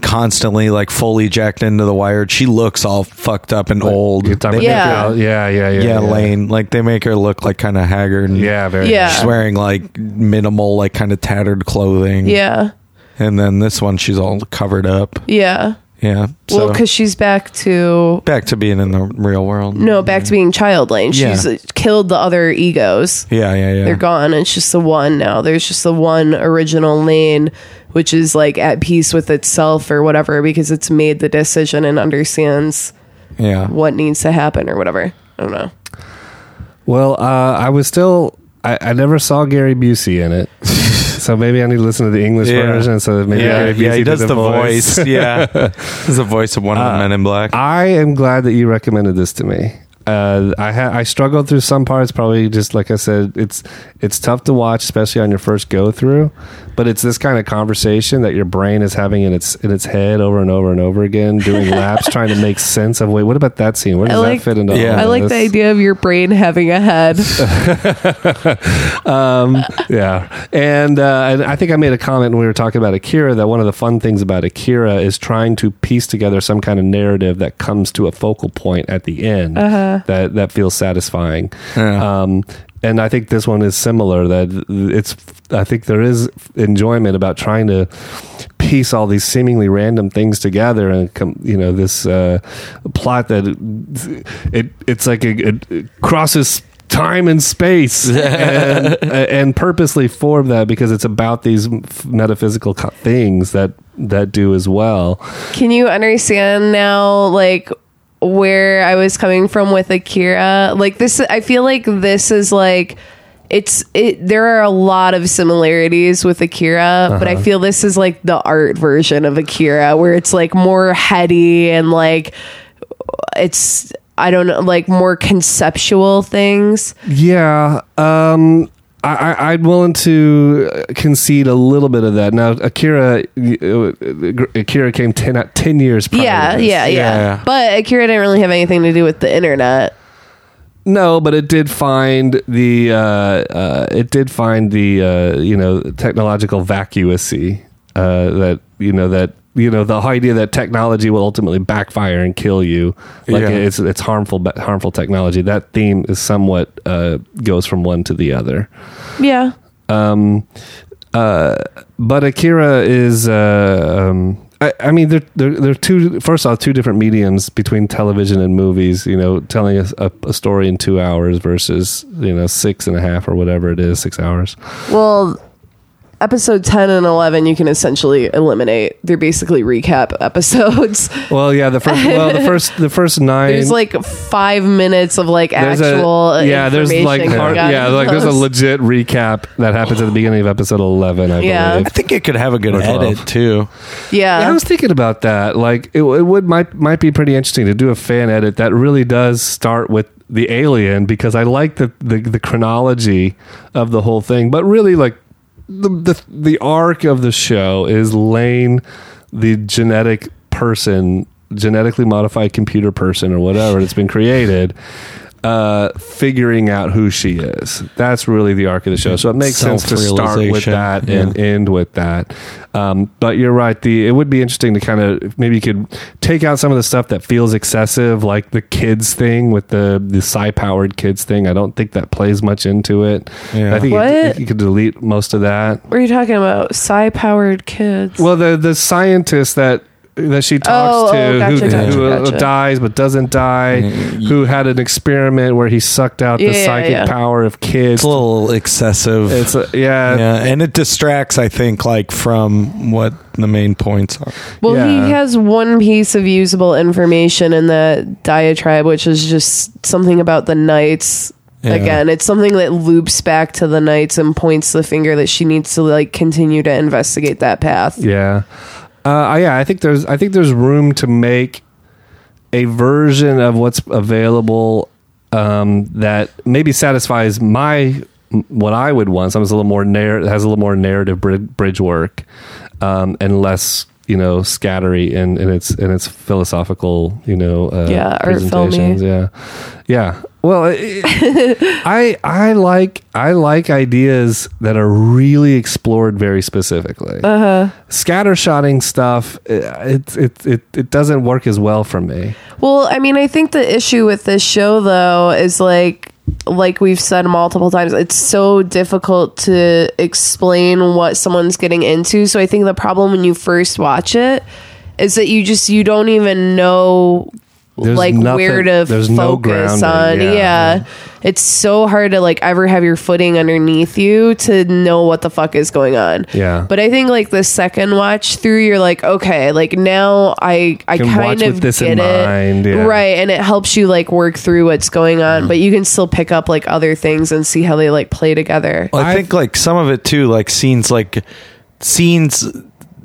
constantly like fully jacked into the wired. She looks all fucked up and old. Yeah, Lain. Like they make her look like kind of haggard. And she's wearing like minimal, like kind of tattered clothing. Yeah, and then this one she's all covered up. Yeah. Yeah. So. Well, because she's back to being in the real world. No, back to being child Lain. She's killed the other egos. Yeah. They're gone. It's just the one now. There's just the one original Lain, which is like at peace with itself or whatever, because it's made the decision and understands what needs to happen or whatever. I don't know. Well, I never saw Gary Busey in it. So maybe I need to listen to the English version. So maybe he does the voice. He's the voice of one of the Men in Black. I am glad that you recommended this to me. I struggled through some parts, probably just like I said, it's tough to watch, especially on your first go through. But it's this kind of conversation that your brain is having in its head over and over and over again, doing laps, trying to make sense of, wait, what about that scene? Where does that fit into? Yeah. I like the idea of your brain having a head. And I think I made a comment when we were talking about Akira that one of the fun things about Akira is trying to piece together some kind of narrative that comes to a focal point at the end. That feels satisfying. And I think this one is similar, that it's, I think there is enjoyment about trying to piece all these seemingly random things together and this plot that it's like it crosses time and space and purposely form that, because it's about these metaphysical things that do as well. Can you understand now, like, where I was coming from with Akira? Like, this, I feel like this is like, there are a lot of similarities with Akira, but I feel this is like the art version of Akira, where it's like more heady and like, it's, I don't know, like more conceptual things. Yeah. I'm willing to concede a little bit of that. Now, Akira came 10 years prior. Yeah, yeah, yeah. But Akira didn't really have anything to do with the internet. No, but it did find the technological vacuacy that the idea that technology will ultimately backfire and kill you, it's harmful technology. That theme is somewhat goes from one to the other. Yeah. But Akira is I mean, they're two. First off, two different mediums between television and movies. You know, telling a story in 2 hours versus 6.5 or whatever it is, 6 hours. Well, episode 10 and 11, you can essentially eliminate. They're basically recap episodes. Well, yeah, the first 9. There's like 5 minutes of like actual. There's a legit recap that happens at the beginning of episode 11. I believe. I think it could have a good edit too. Yeah, I was thinking about that. Like it might be pretty interesting to do a fan edit that really does start with the alien, because I like the chronology of the whole thing, but really like. The arc of the show is Lain, the genetically modified computer person or whatever that's been created, figuring out who she is. That's really the arc of the show. So it makes sense to start with that and end with that. But you're right. It would be interesting to kind of, maybe you could take out some of the stuff that feels excessive, like the kids thing with the psi-powered kids thing. I don't think that plays much into it. Yeah. I think you could delete most of that. What are you talking about? Psi-powered kids? Well, the scientist that she talks to, who dies but doesn't die, who had an experiment where he sucked out the psychic power of kids. It's a little excessive. And it distracts, I think, like from what the main points are. Well, he has one piece of usable information in that diatribe, which is just something about the Knights. Yeah. Again, it's something that loops back to the Knights and points the finger that she needs to like continue to investigate that path. Yeah. I think there's room to make a version of what's available that maybe satisfies what I would want. Something has a little more narrative bridge work and less scattery in its philosophical art filmy. Yeah. Well, I like ideas that are really explored very specifically. Scattershotting stuff, it doesn't work as well for me. Well, I mean, I think the issue with this show though is like we've said multiple times, it's so difficult to explain what someone's getting into. So I think the problem when you first watch it is that you don't even know. There's no grounding. It's so hard to like ever have your footing underneath you to know what the fuck is going on. Yeah. But I think like the second watch through, you're like, okay, like now I kind of get it. Yeah. Right. And it helps you like work through what's going on, but you can still pick up like other things and see how they like play together. Well, I think like some of it too, like scenes.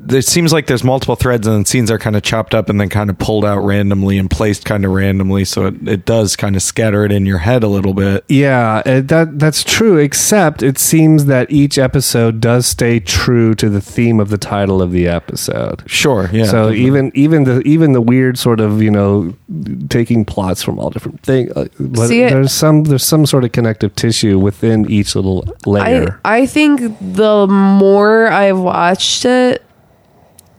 It seems like there's multiple threads and scenes are kind of chopped up and then kind of pulled out randomly and placed kind of randomly. So it does kind of scatter it in your head a little bit. Yeah, that's true. Except it seems that each episode does stay true to the theme of the title of the episode. Sure. Yeah. So definitely. even the weird sort of, taking plots from all different things. But there's some sort of connective tissue within each little layer. I think the more I've watched it,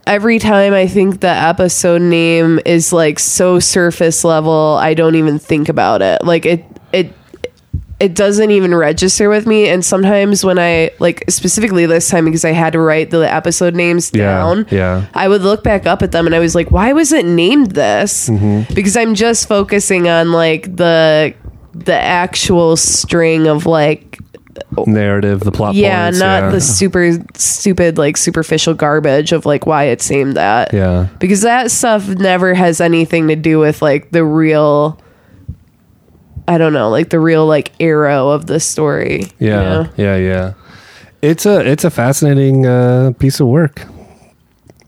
every time I think the episode name is like so surface level, I don't even think about it. Like it doesn't even register with me. And sometimes when I like specifically this time, because I had to write the episode names down, I would look back up at them and I was like, why was it named this? Mm-hmm. Because I'm just focusing on like the actual string of like narrative, the plot points, not the super stupid like superficial garbage of like why it's named that, because that stuff never has anything to do with like the real like arrow of the story. It's a fascinating piece of work.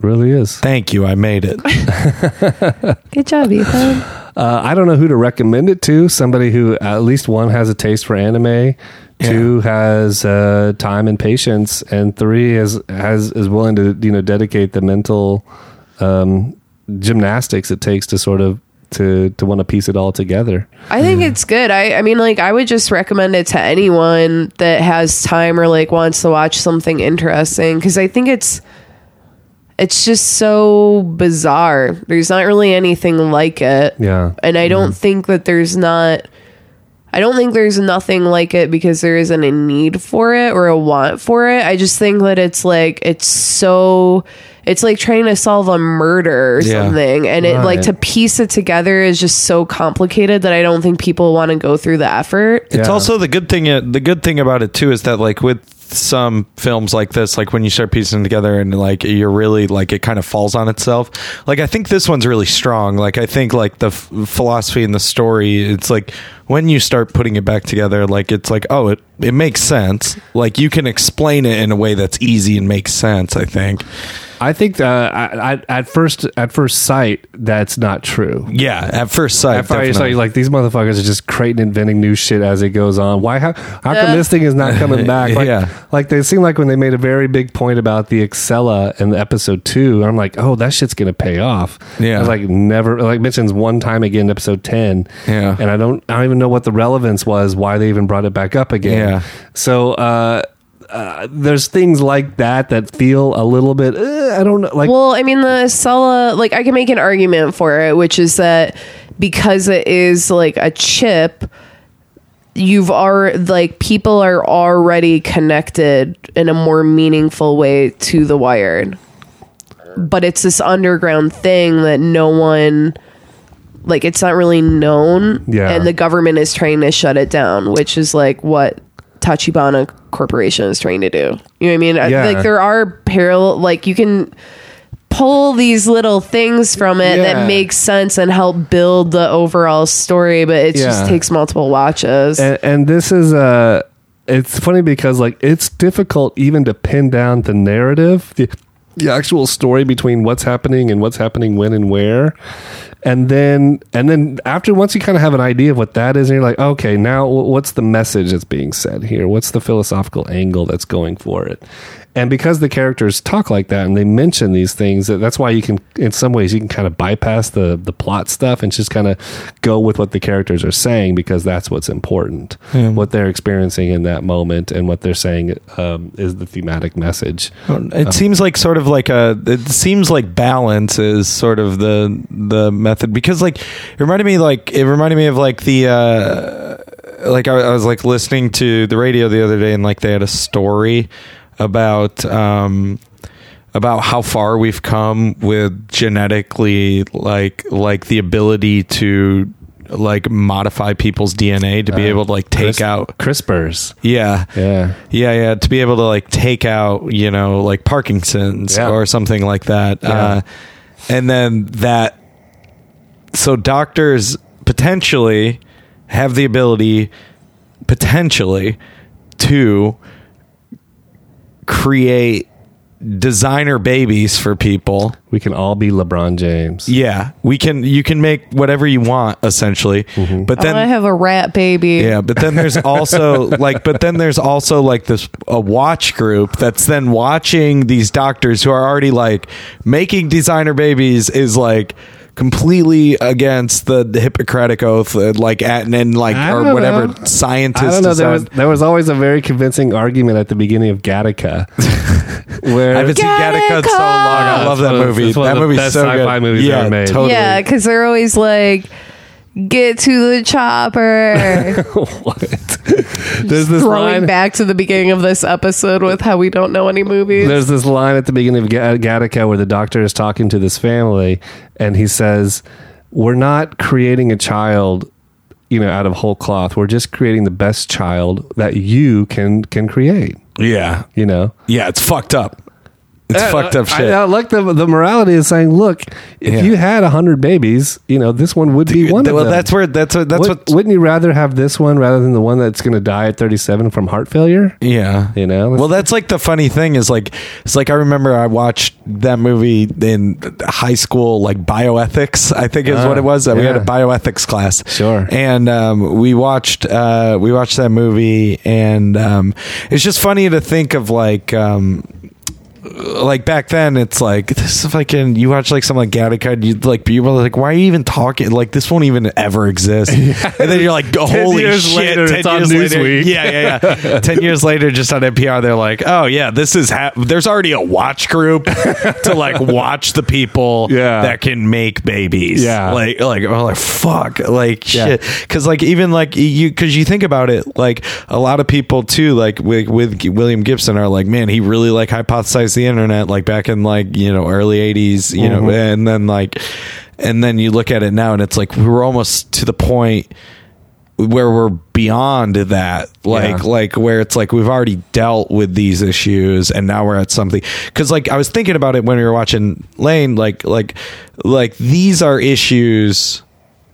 Really is. Thank you. I made it. Good job, Ethan. I don't know who to recommend it to. Somebody who at least one has a taste for anime, two has time and patience, and three is willing to dedicate the mental gymnastics it takes to sort of to want to piece it all together. I think it's good. I mean, like, I would just recommend it to anyone that has time or like wants to watch something interesting, because I think it's just so bizarre. There's not really anything like it. Yeah. And I don't think that I don't think there's nothing like it because there isn't a need for it or a want for it. I just think that it's like trying to solve a murder or something. And it like to piece it together is just so complicated that I don't think people want to go through the effort. It's also the good thing about it too, is that like with some films like this, like when you start piecing together and like you're really like it kind of falls on itself. Like I think this one's really strong. Like I think like the philosophy and the story, it's like when you start putting it back together, like it's like, oh, it makes sense. Like you can explain it in a way that's easy and makes sense. I think at first sight that's not true. Yeah, at first sight. At first sight, like these motherfuckers are just creating and inventing new shit as it goes on. Why? How come this thing is not coming back? Like, like they seem like when they made a very big point about the Accela in episode 2, I'm like, oh, that shit's gonna pay off. Yeah, it's like never like mentions one time again in episode 10. Yeah, and I don't even know what the relevance was. Why they even brought it back up again? Yeah. So. There's things like that feel a little bit I don't know, like, well, I mean the Accela, like I can make an argument for it, which is that because it is like a chip, people are already connected in a more meaningful way to the wired, but it's this underground thing that no one, like it's not really known, and the government is trying to shut it down, which is like what Tachibana Corporation is trying to do. You know what I mean? Yeah. Like there are parallel, like you can pull these little things from it that make sense and help build the overall story, but it just takes multiple watches. And this is it's funny because like it's difficult even to pin down the narrative, the actual story between what's happening when and where. And then after, once you kind of have an idea of what that is, and you're like, okay, now what's the message that's being said here? What's the philosophical angle that's going for it? And because the characters talk like that and they mention these things, that's why you can, in some ways, you can kind of bypass the plot stuff and just kind of go with what the characters are saying, because that's what's important, what they're experiencing in that moment, and what they're saying is the thematic message. It seems like sort of like it seems like balance is sort of the method, because like it reminded me of like I was like listening to the radio the other day, and like they had a story about how far we've come with genetically like the ability to like modify people's DNA to be able to like take out CRISPRs. Yeah. To be able to like take out, you know, like Parkinson's or something like that. Yeah. And then so doctors potentially have the ability to create designer babies for people. We can all be LeBron James. Yeah, you can make whatever you want, essentially. Mm-hmm. But then I have a rat baby. Yeah, but then there's also like this a watch group that's then watching these doctors who are already like making designer babies is like completely against the Hippocratic Oath, like or whatever scientist. I don't know. There was always a very convincing argument at the beginning of Gattaca. Where I haven't seen Gattaca in so long. I love that movie. That movie's so good. Sci-fi movies ever made. Totally. Yeah, because they're always like, get to the chopper. What? There's this line back to the beginning of this episode with how we don't know any movies. There's this line at the beginning of Gattaca where the doctor is talking to this family and he says, "We're not creating a child, you know, out of whole cloth. We're just creating the best child that you can create." Yeah, you know. Yeah, it's fucked up. It's fucked up shit. Like the morality is saying, look, if you had 100 babies, you know, this one would be one of them. Wouldn't you rather have this one rather than the one that's going to die at 37 from heart failure? Yeah. You know? Well, that's like the funny thing is like, it's like, I remember I watched that movie in high school, like bioethics, I think is what it was. We had a bioethics class. Sure. And, we watched that movie, and, it's just funny to think of like, like back then it's like this is fucking, you watch like some like Gattaca and you'd like be like, why are you even talking, like this won't even ever exist. And then you're like, holy shit, later, 10 years later Newsweek. yeah 10 years later just on NPR they're like, oh yeah, this is there's already a watch group to like watch the people that can make babies. Like I'm like, fuck, like shit, because like even like you, because you think about it, like a lot of people too, like with William Gibson are like, man, he really like hypothesized the internet like back in like, you know, early 80s, you know, and then you look at it now and it's like we're almost to the point where we're beyond that, like where it's like we've already dealt with these issues and now we're at something. Because like I was thinking about it when we were watching Lain, like these are issues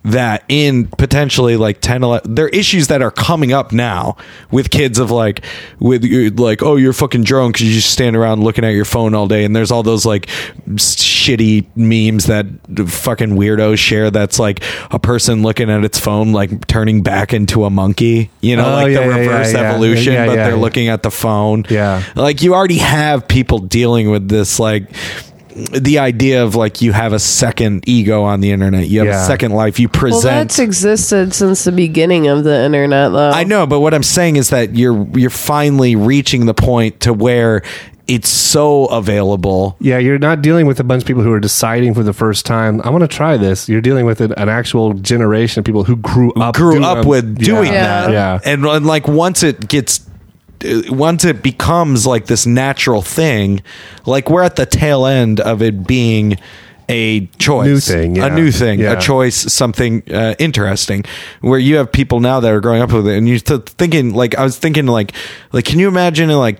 that in potentially like 10, 11, there are issues that are coming up now with kids of like, with like, oh, you're fucking drone because you just stand around looking at your phone all day. And there's all those like shitty memes that fucking weirdos share. That's like a person looking at its phone, like turning back into a monkey, you know, reverse evolution, but they're looking at the phone. Yeah. Like you already have people dealing with this, like, the idea of like you have a second ego on the internet, you have a second life, you present. Well, that's existed since the beginning of the internet, though. I know, but what I'm saying is that you're finally reaching the point to where it's so available. Yeah, you're not dealing with a bunch of people who are deciding for the first time, I want to try this. You're dealing with an actual generation of people who grew up doing that. Yeah, and like once it becomes like this natural thing, like we're at the tail end of it being a choice, a new thing, a choice, something interesting, where you have people now that are growing up with it. And you're thinking, like, I was thinking like, can you imagine in like,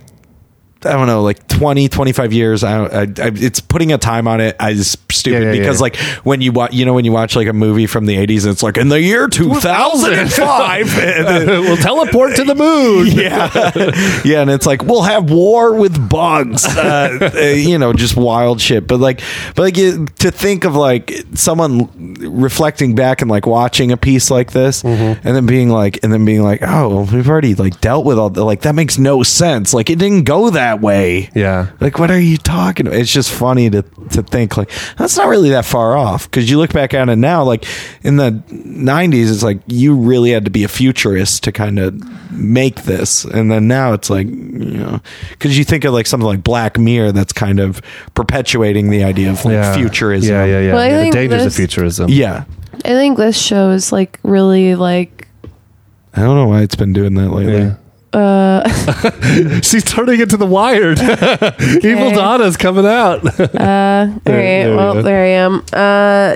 I don't know, like 20, 25 years. I it's putting a time on it is stupid because like when you watch like a movie from the 80s, it's like in the year 2005, we'll teleport to the moon. Yeah. And it's like, we'll have war with bugs, you know, just wild shit. But like to think of like someone reflecting back and like watching a piece like this and then being like, oh, we've already like dealt with all the, like, that makes no sense. Like it didn't go that way. Yeah. Like, what are you talking about? It's just funny to think like that's not really that far off, because you look back at it now, like in the 90s, it's like you really had to be a futurist to kind of make this. And then now it's like, you know, because you think of like something like Black Mirror that's kind of perpetuating the idea of like futurism. Yeah. Well, the dangers of futurism. Yeah. I think this show is like really like, I don't know why it's been doing that lately. Yeah. She's turning into the Wired. Okay. Evil Donna's coming out. All right. Well, there I am.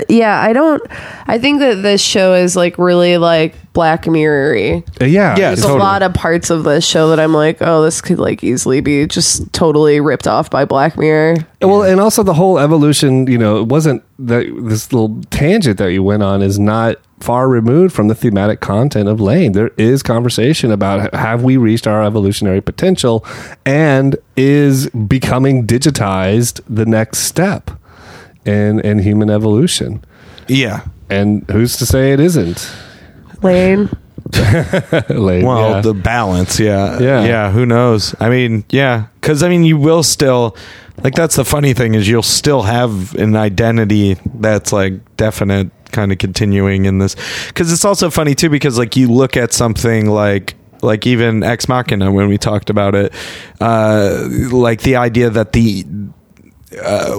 Yeah, I think that this show is like really like Black Mirror-y. There's a lot of parts of this show that I'm like, oh, this could like easily be just totally ripped off by Black Mirror. Well, and also the whole evolution, you know, it wasn't that this little tangent that you went on is not far removed from the thematic content of Lain. There is conversation about, have we reached our evolutionary potential, and is becoming digitized the next step in human evolution? Yeah. And who's to say it isn't? Lain. Lain. Well, the balance. Yeah. Who knows? I mean, yeah. Because I mean, you will still, like, that's the funny thing is you'll still have an identity that's like definite, kind of continuing in this. Because it's also funny too, because like you look at something like even Ex Machina, when we talked about it, like the idea that the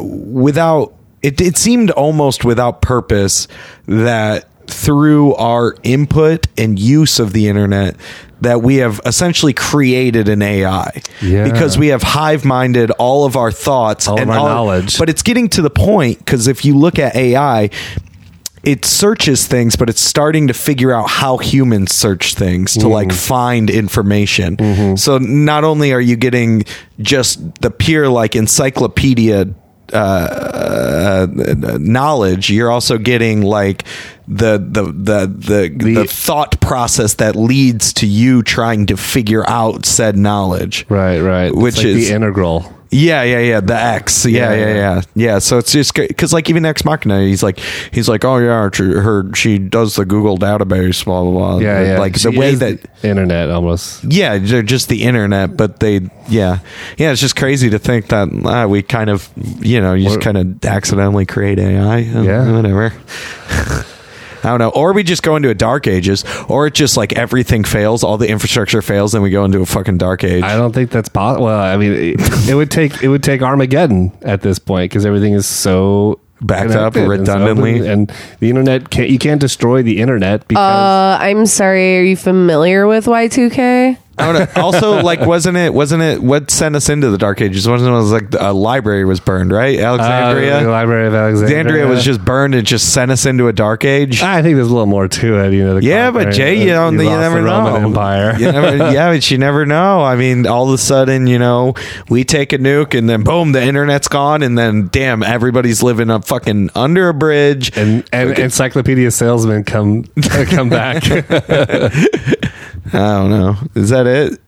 without it seemed almost without purpose that through our input and use of the internet that we have essentially created an AI because we have hive-minded all of our thoughts, all of our knowledge. But it's getting to the point, because if you look at AI, it searches things, but it's starting to figure out how humans search things to like find information. So not only are you getting just the pure like encyclopedia knowledge, you're also getting like the thought process that leads to you trying to figure out said knowledge. Right. Which like is the integral. Yeah. The X. Yeah. So it's just because, like, even Ex Machina, he's like, oh yeah, she does the Google database, blah blah blah. Yeah. Like she the way that internet almost. Yeah, they're just the internet, but they, yeah. It's just crazy to think that we kind of, just kind of accidentally create AI. Yeah. Whatever. I don't know. Or we just go into a dark ages, or it's just like everything fails, all the infrastructure fails, and we go into a fucking dark age. I don't think that's possible. Well, I mean, it would take Armageddon at this point because everything is so backed up redundantly, and the internet you can't destroy the internet. Because I'm sorry. Are you familiar with Y2K? Also, like, wasn't it? What sent us into the dark ages? Wasn't it was like a library was burned, right? Alexandria, the Library of Alexandria. Alexandria was just burned. It just sent us into a dark age. I think there's a little more to it, But Jay, you never know. Roman Empire. But you never know. I mean, all of a sudden, we take a nuke, and then boom, the internet's gone, and then damn, everybody's living up fucking under a bridge, and encyclopedia salesmen come back. I don't know. Is that it?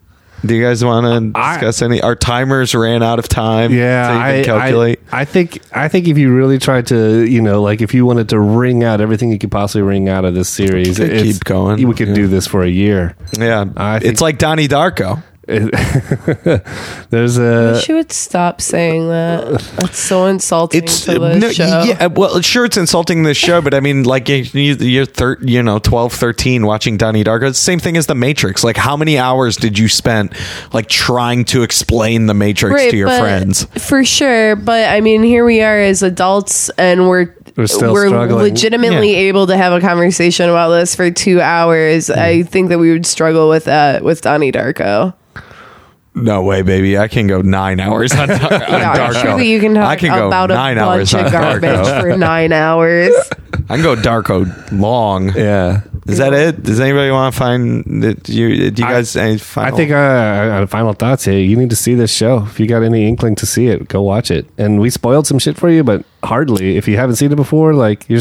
Do you guys want to discuss any? Our timers ran out of time. Yeah, so you can calculate. I think if you really tried to, if you wanted to wring out everything you could possibly wring out of this series, keep going. We could do this for a year. Yeah, it's like Donnie Darko. I wish you would stop saying that. That's so insulting to the show. Yeah, well, sure, it's insulting this show, but I mean, like, you're 12, 13 watching Donnie Darko. It's the same thing as The Matrix. Like, how many hours did you spend, like, trying to explain The Matrix to your friends? For sure, but I mean, here we are as adults, and we're struggling. Legitimately able to have a conversation about this for 2 hours. Mm. I think that we would struggle with that with Donnie Darko. No way, baby! I can go 9 hours on Darko. Surely you can talk about a bunch of garbage for 9 hours. I can go Darko long. Yeah. Is that it? Does anybody want to find that? Do you guys? Any final? I think final thoughts here. You need to see this show. If you got any inkling to see it, go watch it. And we spoiled some shit for you, but hardly. If you haven't seen it before, like your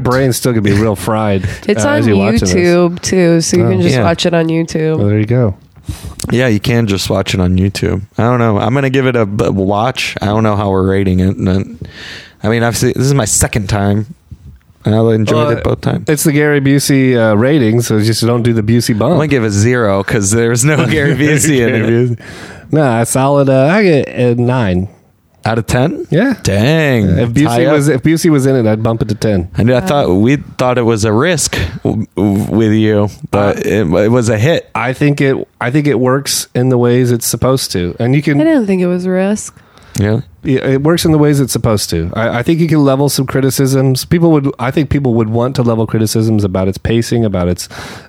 brain's still gonna be real fried. It's on YouTube too, so you can just watch it on YouTube. Well, there you go. Yeah, you can just watch it on YouTube. I don't know. I'm going to give it a watch. I don't know how we're rating it. I mean, this is my second time. And I enjoyed it both times. It's the Gary Busey rating, so just don't do the Busey bump. I'm going to give it 0 because there's no Gary Busey in it. No, a solid I get a 9. Out of 10? Yeah. Dang. If Busey was in it, I'd bump it to 10. We thought it was a risk with you, but it was a hit. I think it works in the ways it's supposed to. And I didn't think it was a risk. Yeah. It works in the ways it's supposed to. I think you can level some criticisms. I think people would want to level criticisms about its pacing, about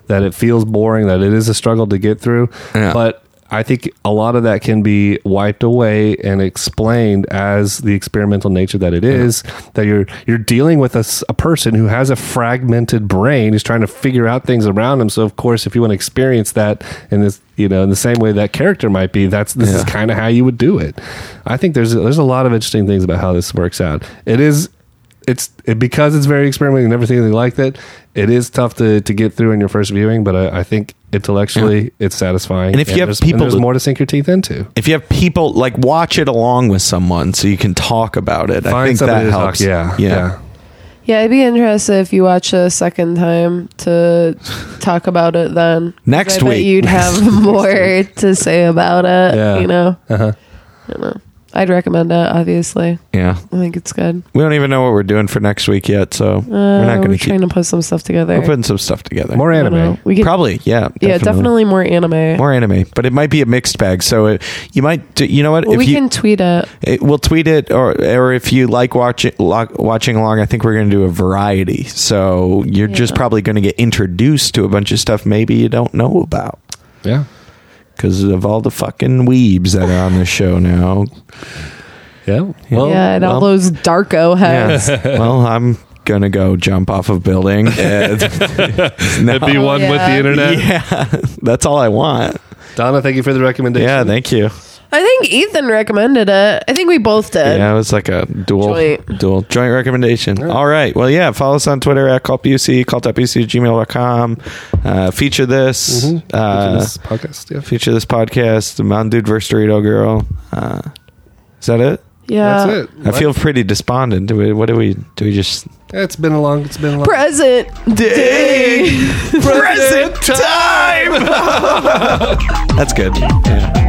that it feels boring, that it is a struggle to get through. Yeah. But I think a lot of that can be wiped away and explained as the experimental nature that it is, that you're dealing with a person who has a fragmented brain, who's trying to figure out things around him. So of course, if you want to experience that in this, in the same way that character might be, this is kind of how you would do it. I think there's a lot of interesting things about how this works out. It's because it's very experimental and everything like that. It is tough to get through in your first viewing, but I think intellectually it's satisfying. And there's more to sink your teeth into. If you have people, like, watch it along with someone so you can talk about it. I think that helps. Yeah, I'd be interested if you watch it a second time to talk about it then. Next week. I bet you'd have more to say about it. Yeah. I'd recommend it, obviously. Yeah. I think it's good. We don't even know what we're doing for next week yet, so we're not going to keep... We're trying to put some stuff together. We're putting some stuff together. More anime. Probably, yeah. Yeah, definitely more anime. More anime, but it might be a mixed bag, so you might... you know what? Well, we can tweet it. We'll tweet it, or if you like watching along, I think we're going to do a variety, so you're just probably going to get introduced to a bunch of stuff maybe you don't know about. Yeah. Because of all the fucking weebs that are on the show now. Yeah. Well, yeah, and all those Darko heads. Yeah. Well, I'm going to go jump off of building. And be one with the internet. Yeah. That's all I want. Donna, thank you for the recommendation. Yeah, thank you. I think Ethan recommended it. I think we both did. Yeah, it was like a dual joint recommendation. Right. All right. Well, yeah, follow us on Twitter at cultbusey, cultbusey@gmail.com. Feature this. Mm-hmm. Feature this podcast. Mountain Dude vs. Dorito Girl. Is that it? Yeah. That's it. I feel pretty despondent. Do we just... It's been a long present day. Present time. That's good. Yeah.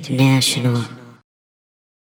International.